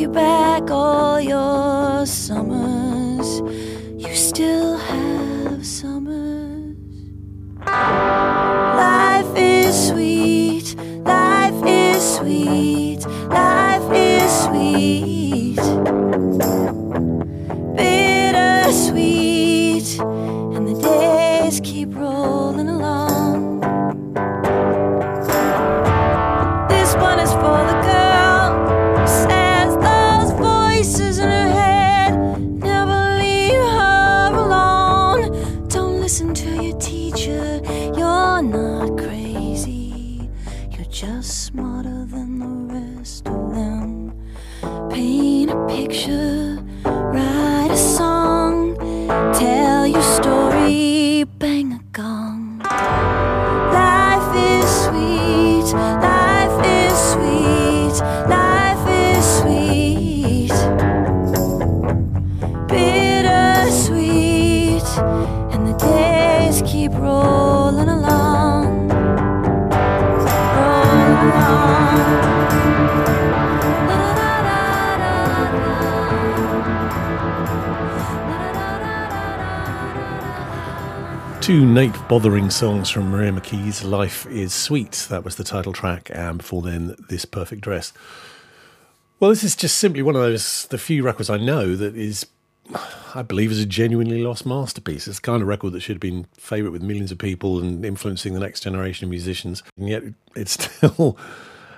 you back all your summers. You still have summers. Life is sweet, life is sweet, life is sweet. Bittersweet, and the days keep rolling along. This one is for the girl, says those voices in her head. Never leave her alone. Don't listen to your teacher, you're not crazy. You're just smarter than the rest of them. Paint a picture, write a song, tell your story, bang a gong. Life is sweet, life is sweet, life is sweet. Bittersweet, and the days keep rolling along. Rolling along. Two Nate-bothering songs from Maria McKee's Life is Sweet. That was the title track, and before then, This Perfect Dress. Well, this is just simply one of those, the few records I know that is, I believe, is a genuinely lost masterpiece. It's the kind of record that should have been favourite with millions of people and influencing the next generation of musicians. And yet, it still,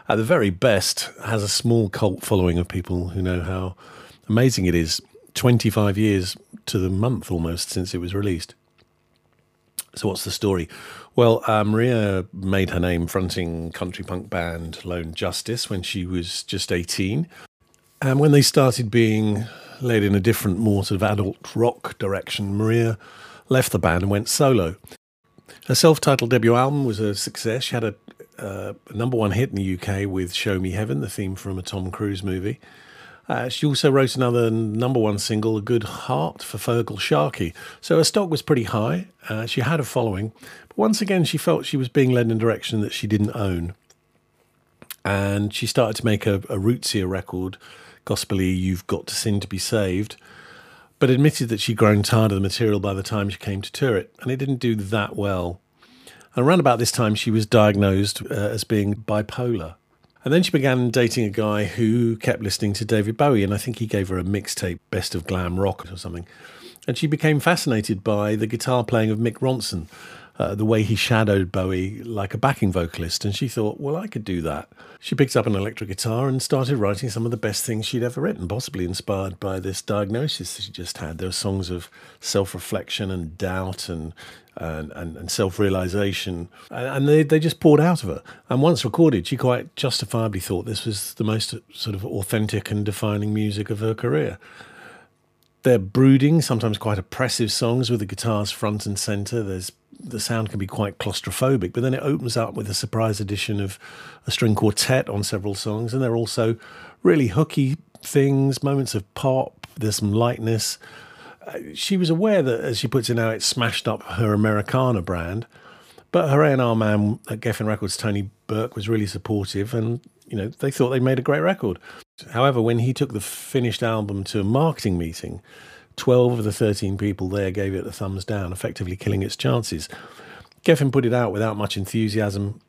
at the very best, has a small cult following of people who know how amazing it is. 25 years to the month, almost, since it was released. So what's the story? Well, Maria made her name fronting country punk band Lone Justice when she was just 18. And when they started being led in a different, more sort of adult rock direction, Maria left the band and went solo. Her self-titled debut album was a success. She had a #1 hit in the UK with Show Me Heaven, the theme from a Tom Cruise movie. She also wrote another #1 single, A Good Heart, for Fergal Sharkey. So her stock was pretty high. She had a following. But once again, she felt she was being led in a direction that she didn't own. And she started to make a rootsier record, gospel-y, You've Got to Sin to Be Saved, but admitted that she'd grown tired of the material by the time she came to tour it. And it didn't do that well. And around about this time, she was diagnosed as being bipolar. And then she began dating a guy who kept listening to David Bowie, and I think he gave her a mixtape, Best of Glam Rock or something. And she became fascinated by the guitar playing of Mick Ronson, the way he shadowed Bowie like a backing vocalist. And she thought, well, I could do that. She picked up an electric guitar and started writing some of the best things she'd ever written, possibly inspired by this diagnosis that she just had. There were songs of self-reflection and doubt and self-realisation, and they just poured out of her. And once recorded, she quite justifiably thought this was the most sort of authentic and defining music of her career. They're brooding, sometimes quite oppressive songs with the guitars front and centre. The sound can be quite claustrophobic, but then it opens up with a surprise edition of a string quartet on several songs, and they're also really hooky things, moments of pop, there's some lightness. She was aware that, as she puts it now, it smashed up her Americana brand. But her A&R man at Geffen Records, Tony Burke, was really supportive, and they thought they made a great record. However, when he took the finished album to a marketing meeting, 12 of the 13 people there gave it a thumbs down, effectively killing its chances. Geffen put it out without much enthusiasm,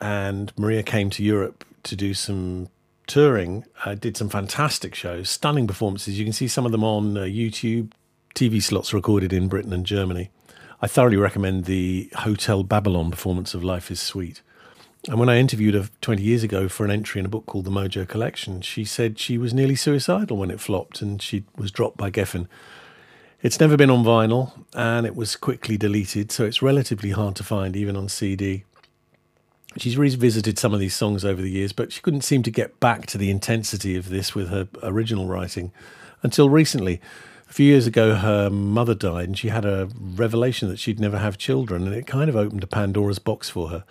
and Maria came to Europe to do some touring, did some fantastic shows, stunning performances. You can see some of them on YouTube. TV slots recorded in Britain and Germany. I thoroughly recommend the Hotel Babylon performance of Life is Sweet. And when I interviewed her 20 years ago for an entry in a book called The Mojo Collection, she said she was nearly suicidal when it flopped and she was dropped by Geffen. It's never been on vinyl and it was quickly deleted, so it's relatively hard to find even on CD. She's revisited some of these songs over the years, but she couldn't seem to get back to the intensity of this with her original writing until recently. A few years ago, her mother died and she had a revelation that she'd never have children, and it kind of opened a Pandora's box for her.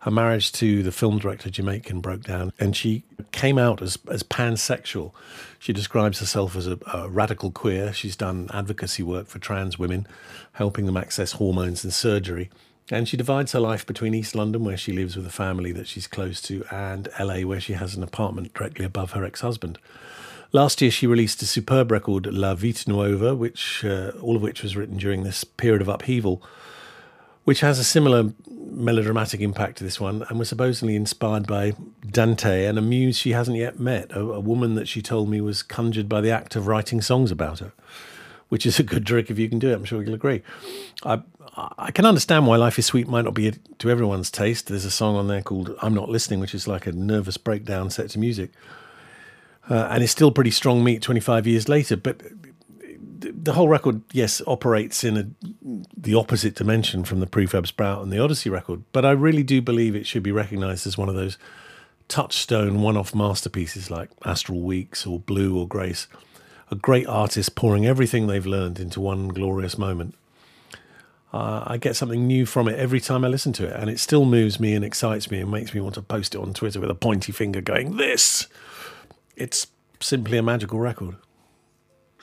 Her marriage to the film director Jim Aitken broke down and she came out as pansexual. She describes herself as a radical queer. She's done advocacy work for trans women, helping them access hormones and surgery. And she divides her life between East London, where she lives with a family that she's close to, and LA, where she has an apartment directly above her ex-husband. Last year, she released a superb record, La Vita Nuova, all of which was written during this period of upheaval, which has a similar melodramatic impact to this one, and was supposedly inspired by Dante and a muse she hasn't yet met, a woman that she told me was conjured by the act of writing songs about her, which is a good trick if you can do it. I'm sure you'll agree. I can understand why Life is Sweet might not be to everyone's taste. There's a song on there called I'm Not Listening, which is like a nervous breakdown set to music. And it's still pretty strong meat 25 years later. But the whole record, yes, operates in the opposite dimension from the Prefab Sprout and the Odyssey record. But I really do believe it should be recognised as one of those touchstone one-off masterpieces like Astral Weeks or Blue or Grace. A great artist pouring everything they've learned into one glorious moment. I get something new from it every time I listen to it, and it still moves me and excites me and makes me want to post it on Twitter with a pointy finger going, this! It's simply a magical record.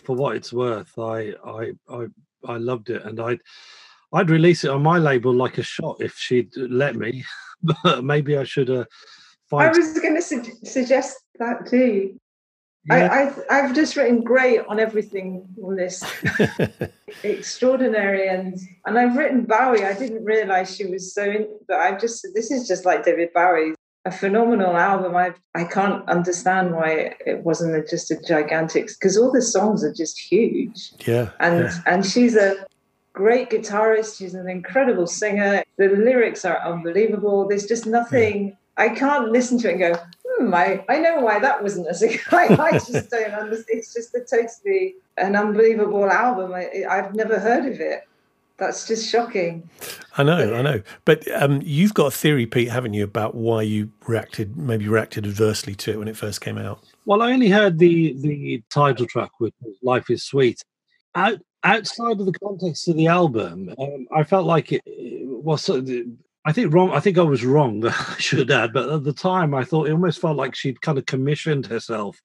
For what it's worth, I loved it, and I'd release it on my label like a shot if she'd let me, but maybe I should find... I was going to suggest that too. Yeah. I've just written great on everything on this. Extraordinary. And I've written Bowie. I didn't realise she was so in, but this is just like David Bowie, a phenomenal album. I can't understand why it wasn't just a gigantic, because all the songs are just huge. Yeah. And she's a great guitarist. She's an incredible singer. The lyrics are unbelievable. There's just nothing. Yeah. I can't listen to it and go, I know why that wasn't as good. I just don't understand. It's just an unbelievable album. I've never heard of it. That's just shocking. I know. But you've got a theory, Pete, haven't you, about why you maybe reacted adversely to it when it first came out? Well, I only heard the title track, which was Life is Sweet. Outside of the context of the album, I felt like it was sort of... I think I was wrong, I should add, but at the time I thought it almost felt like she'd kind of commissioned herself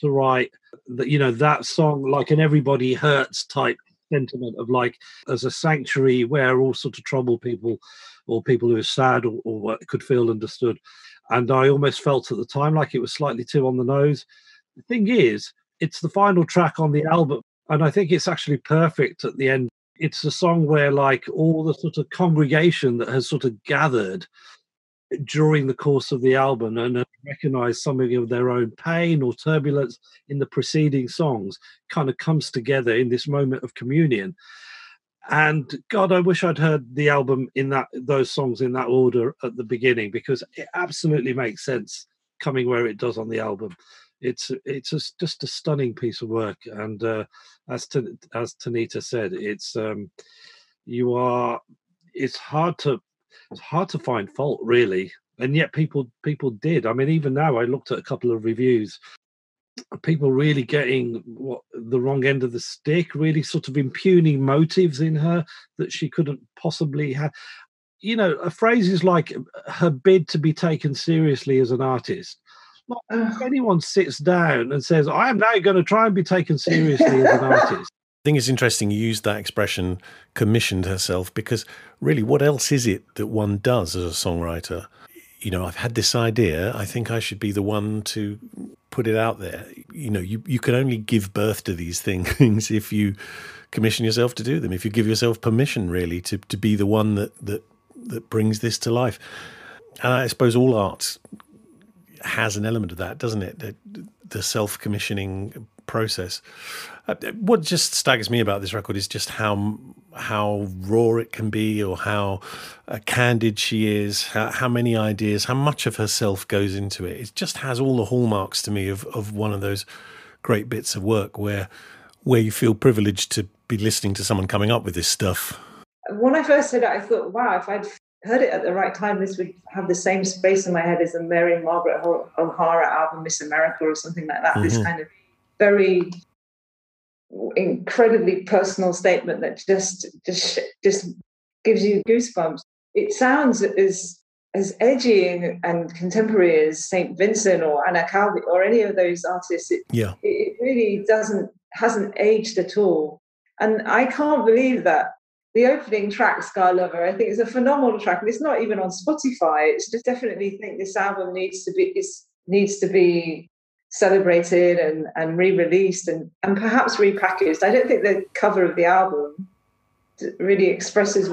to write that song, like an Everybody Hurts type sentiment of like as a sanctuary where all sorts of troubled people or people who are sad or could feel understood. And I almost felt at the time like it was slightly too on the nose. The thing is, it's the final track on the album, and I think it's actually perfect at the end. It's a song where, like, all the sort of congregation that has sort of gathered during the course of the album and recognized something of their own pain or turbulence in the preceding songs kind of comes together in this moment of communion. And God, I wish I'd heard the album in those songs in that order at the beginning, because it absolutely makes sense coming where it does on the album. It's just a stunning piece of work, and as Tanita said, it's hard to find fault, really, and yet people did. I mean, even now I looked at a couple of reviews, people really getting the wrong end of the stick, really sort of impugning motives in her that she couldn't possibly have. Phrases like her bid to be taken seriously as an artist. Not if anyone sits down and says, I am now going to try and be taken seriously as an artist. I think it's interesting you used that expression, commissioned herself, because really what else is it that one does as a songwriter? I've had this idea, I think I should be the one to put it out there. You can only give birth to these things if you commission yourself to do them, if you give yourself permission, really, to be the one that brings this to life. And I suppose all art's has an element of that, doesn't it? The self-commissioning process. What just staggers me about this record is just how raw it can be, or how candid she is, how many ideas, how much of herself goes into it. It just has all the hallmarks to me of one of those great bits of work where you feel privileged to be listening to someone coming up with this stuff. When I first heard it, I thought, wow, if I'd heard it at the right time, this would have the same space in my head as the Mary Margaret O'Hara album, Miss America, or something like that. Mm-hmm. This kind of very incredibly personal statement that just gives you goosebumps. It sounds as edgy and contemporary as St. Vincent or Anna Calvi or any of those artists. It really hasn't aged at all. And I can't believe that. The opening track, Sky Lover, I think is a phenomenal track, and it's not even on Spotify. It's just definitely think this album needs to be celebrated and re-released and perhaps repackaged. I don't think the cover of the album really expresses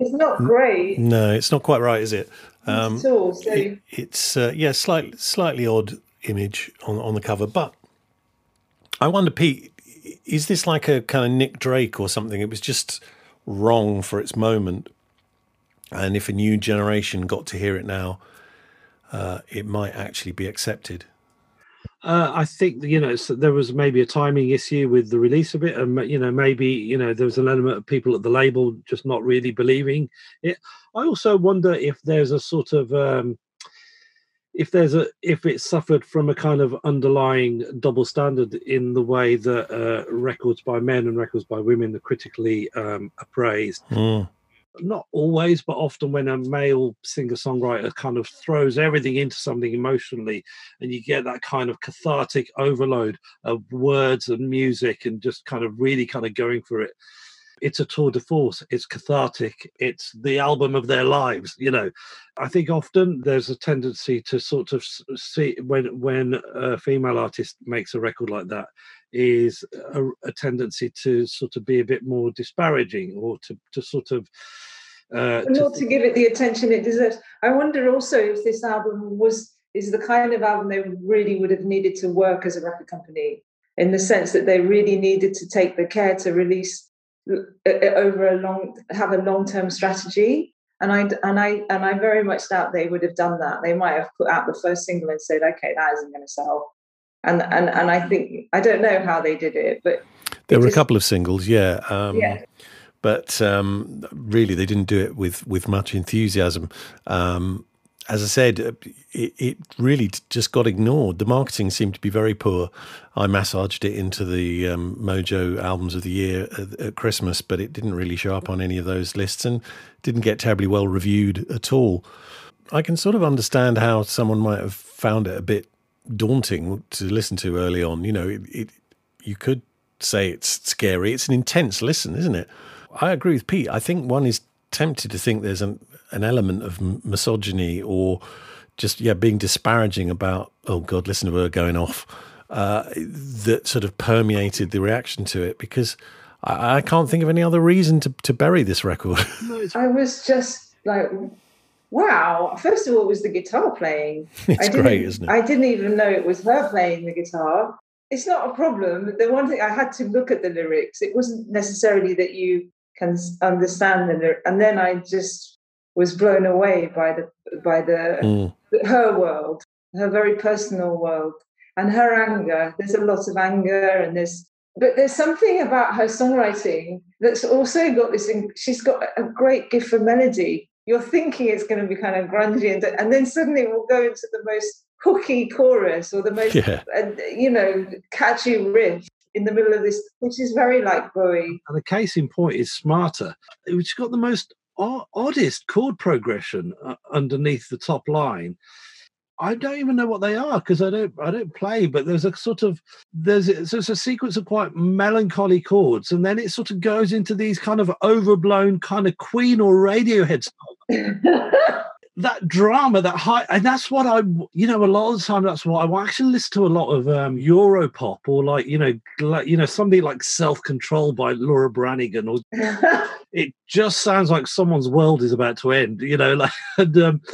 it's not great. No, it's not quite right, is it? At all. So it's slightly odd image on the cover. But I wonder, Pete, is this like a kind of Nick Drake or something? It was just wrong for its moment, and if a new generation got to hear it now, it might actually be accepted. I think, so there was maybe a timing issue with the release of it, and, maybe there was an element of people at the label just not really believing it. I also wonder if there's a sort of, if it suffered from a kind of underlying double standard in the way that records by men and records by women are critically appraised. Mm. Not always, but often when a male singer-songwriter kind of throws everything into something emotionally, and you get that kind of cathartic overload of words and music and just kind of really kind of going for it. It's a tour de force. It's cathartic. It's the album of their lives, I think often there's a tendency to sort of see when a female artist makes a record like that, is a tendency to sort of be a bit more disparaging or to sort of... not to give it the attention it deserves. I wonder also if this album is the kind of album they really would have needed to work as a record company, in the sense that they really needed to take the care to release have a long-term strategy. And I very much doubt they would have done that. They might have put out the first single and said, okay, that isn't going to sell. And I think, I don't know how they did it, but there were a couple of singles, yeah. But really, they didn't do it with much enthusiasm. As I said, it really just got ignored. The marketing seemed to be very poor. I massaged it into the Mojo Albums of the Year at Christmas, but it didn't really show up on any of those lists and didn't get terribly well reviewed at all. I can sort of understand how someone might have found it a bit daunting to listen to early on. You could say it's scary. It's an intense listen, isn't it? I agree with Pete. I think one is tempted to think there's an element of misogyny or just being disparaging about, oh God, listen to her going off, that sort of permeated the reaction to it, because I can't think of any other reason to bury this record. I was just like, wow. First of all, it was the guitar playing. It's great, isn't it? I didn't even know it was her playing the guitar. It's not a problem. The one thing, I had to look at the lyrics. It wasn't necessarily that you can understand the lyrics. And then I just was blown away by her world, her very personal world, and her anger. There's a lot of anger, but there's something about her songwriting that's also got this thing. She's got a great gift for melody. You're thinking it's going to be kind of grungy, and then suddenly we'll go into the most hooky chorus or the most, catchy riff in the middle of this, which is very like Bowie. And the case in point is Smarter, which got the most oddest chord progression underneath the top line. I don't even know what they are because I don't play, but there's a sort of there's a sequence of quite melancholy chords, and then it sort of goes into these kind of overblown kind of Queen or Radiohead stuff. That drama, that high, and that's what I, a lot of the time that's what I actually listen to a lot of Europop or like, somebody like Self Control by Laura Branigan, or it just sounds like someone's world is about to end, and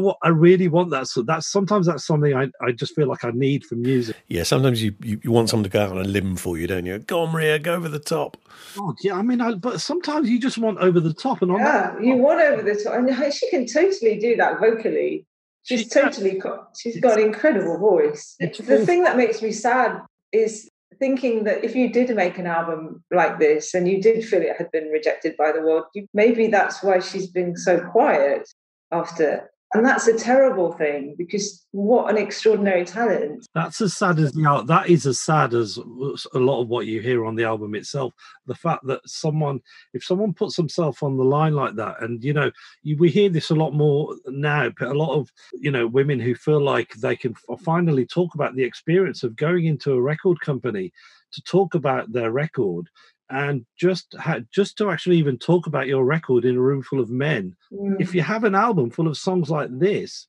I really want that. So that's sometimes that's something I just feel like I need from music. Yeah, sometimes you want someone to go out on a limb for you, don't you? Go on, Maria, go over the top. God, yeah, but sometimes you just want over the top, and you want over the top, and she can totally do that vocally. She's got an incredible voice. The thing that makes me sad is thinking that if you did make an album like this and you did feel it had been rejected by the world, maybe that's why she's been so quiet after. And that's a terrible thing, because what an extraordinary talent. That is as sad as a lot of what you hear on the album itself. The fact that if someone puts themselves on the line like that, and, we hear this a lot more now, but a lot of, women who feel like they can finally talk about the experience of going into a record company to talk about their record. And just to actually even talk about your record in a room full of men, if you have an album full of songs like this,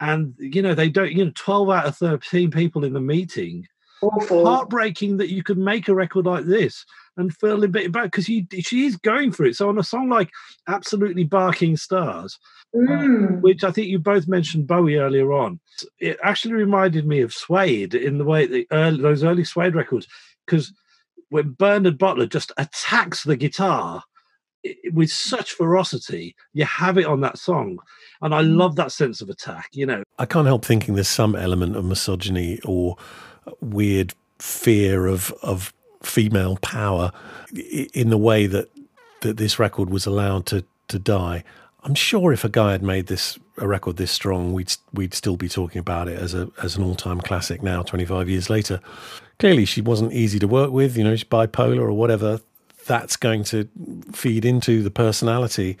And, you know, they don't, you know, 12 out of 13 people in the meeting. Awful. Heartbreaking that you could make a record like this and feel a bit bad because she is going through it. So on a song like Absolutely Barking Stars, which I think you both mentioned Bowie earlier on, it actually reminded me of Suede in the way those early Suede records, because when Bernard Butler just attacks the guitar with such ferocity, you have it on that song. And I love that sense of attack, you know. I can't help thinking there's some element of misogyny or weird fear of female power in the way that this record was allowed to die. I'm sure if a guy had made a record this strong, we'd still be talking about it as an all-time classic now, 25 years later. Clearly she wasn't easy to work with, you know, she's bipolar or whatever. That's going to feed into the personality.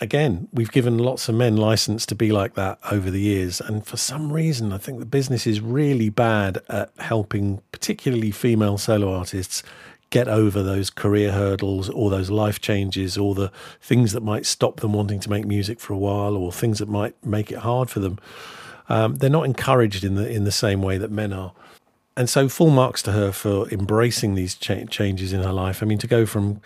Again, we've given lots of men license to be like that over the years. And for some reason, I think the business is really bad at helping particularly female solo artists get over those career hurdles or those life changes or the things that might stop them wanting to make music for a while or things that might make it hard for them. They're not encouraged in the same way that men are. And so full marks to her for embracing these changes in her life. I mean, to go from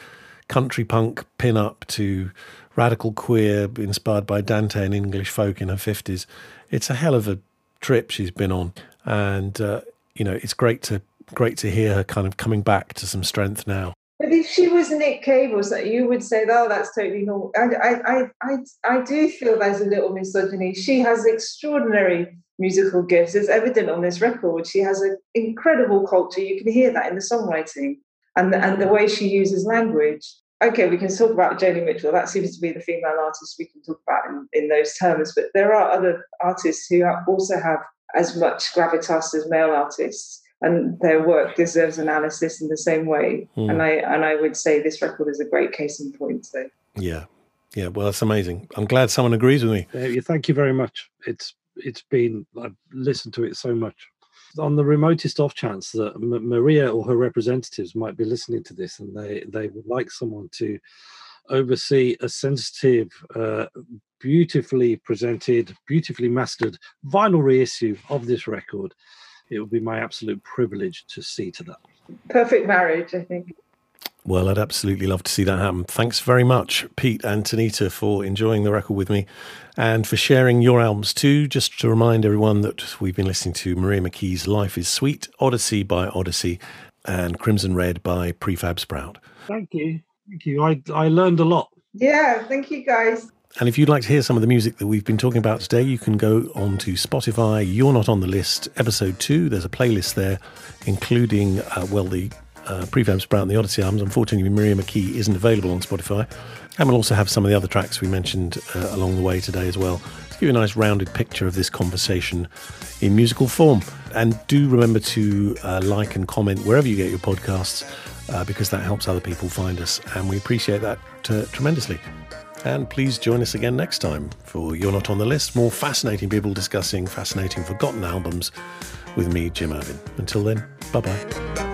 country punk pin-up to radical queer inspired by Dante and English folk in her 50s, it's a hell of a trip she's been on. And, you know, it's great to hear her kind of coming back to some strength now. But if she was Nick Cave or something, you would say, oh, that's totally normal. I do feel there's a little misogyny. She has extraordinary musical gifts. It's evident on this record. She has an incredible culture. You can hear that in the songwriting and the way she uses language. Okay, we can talk about Joni Mitchell. That seems to be the female artist we can talk about in those terms. But there are other artists who also have as much gravitas as male artists, and their work deserves analysis in the same way. And I would say this record is a great case in point. So. Yeah. Well, that's amazing. I'm glad someone agrees with me. Thank you very much. It's been, I've listened to it so much. On the remotest off chance that Maria or her representatives might be listening to this and they would like someone to oversee a sensitive, beautifully presented, beautifully mastered vinyl reissue of this record, it would be my absolute privilege to see to that. Perfect marriage, I think. Well, I'd absolutely love to see that happen. Thanks very much, Pete and Tanita, for enjoying the record with me and for sharing your albums too. Just to remind everyone that we've been listening to Maria McKee's Life is Sweet, Odyssey by Odyssey, and Crimson Red by Prefab Sprout. Thank you. I learned a lot. Yeah, thank you, guys. And if you'd like to hear some of the music that we've been talking about today, you can go on to Spotify, You're Not On The List, episode 2. There's a playlist there, including, the... Prefab Sprout and the Odyssey albums. Unfortunately, Maria McKee isn't available on Spotify, and we'll also have some of the other tracks we mentioned along the way today as well, to give you a nice rounded picture of this conversation in musical form. And do remember to like and comment wherever you get your podcasts, because that helps other people find us, and we appreciate that tremendously. And please join us again next time for You're Not On The List, more fascinating people discussing fascinating forgotten albums with me, Jim Irvin. Until then, bye bye.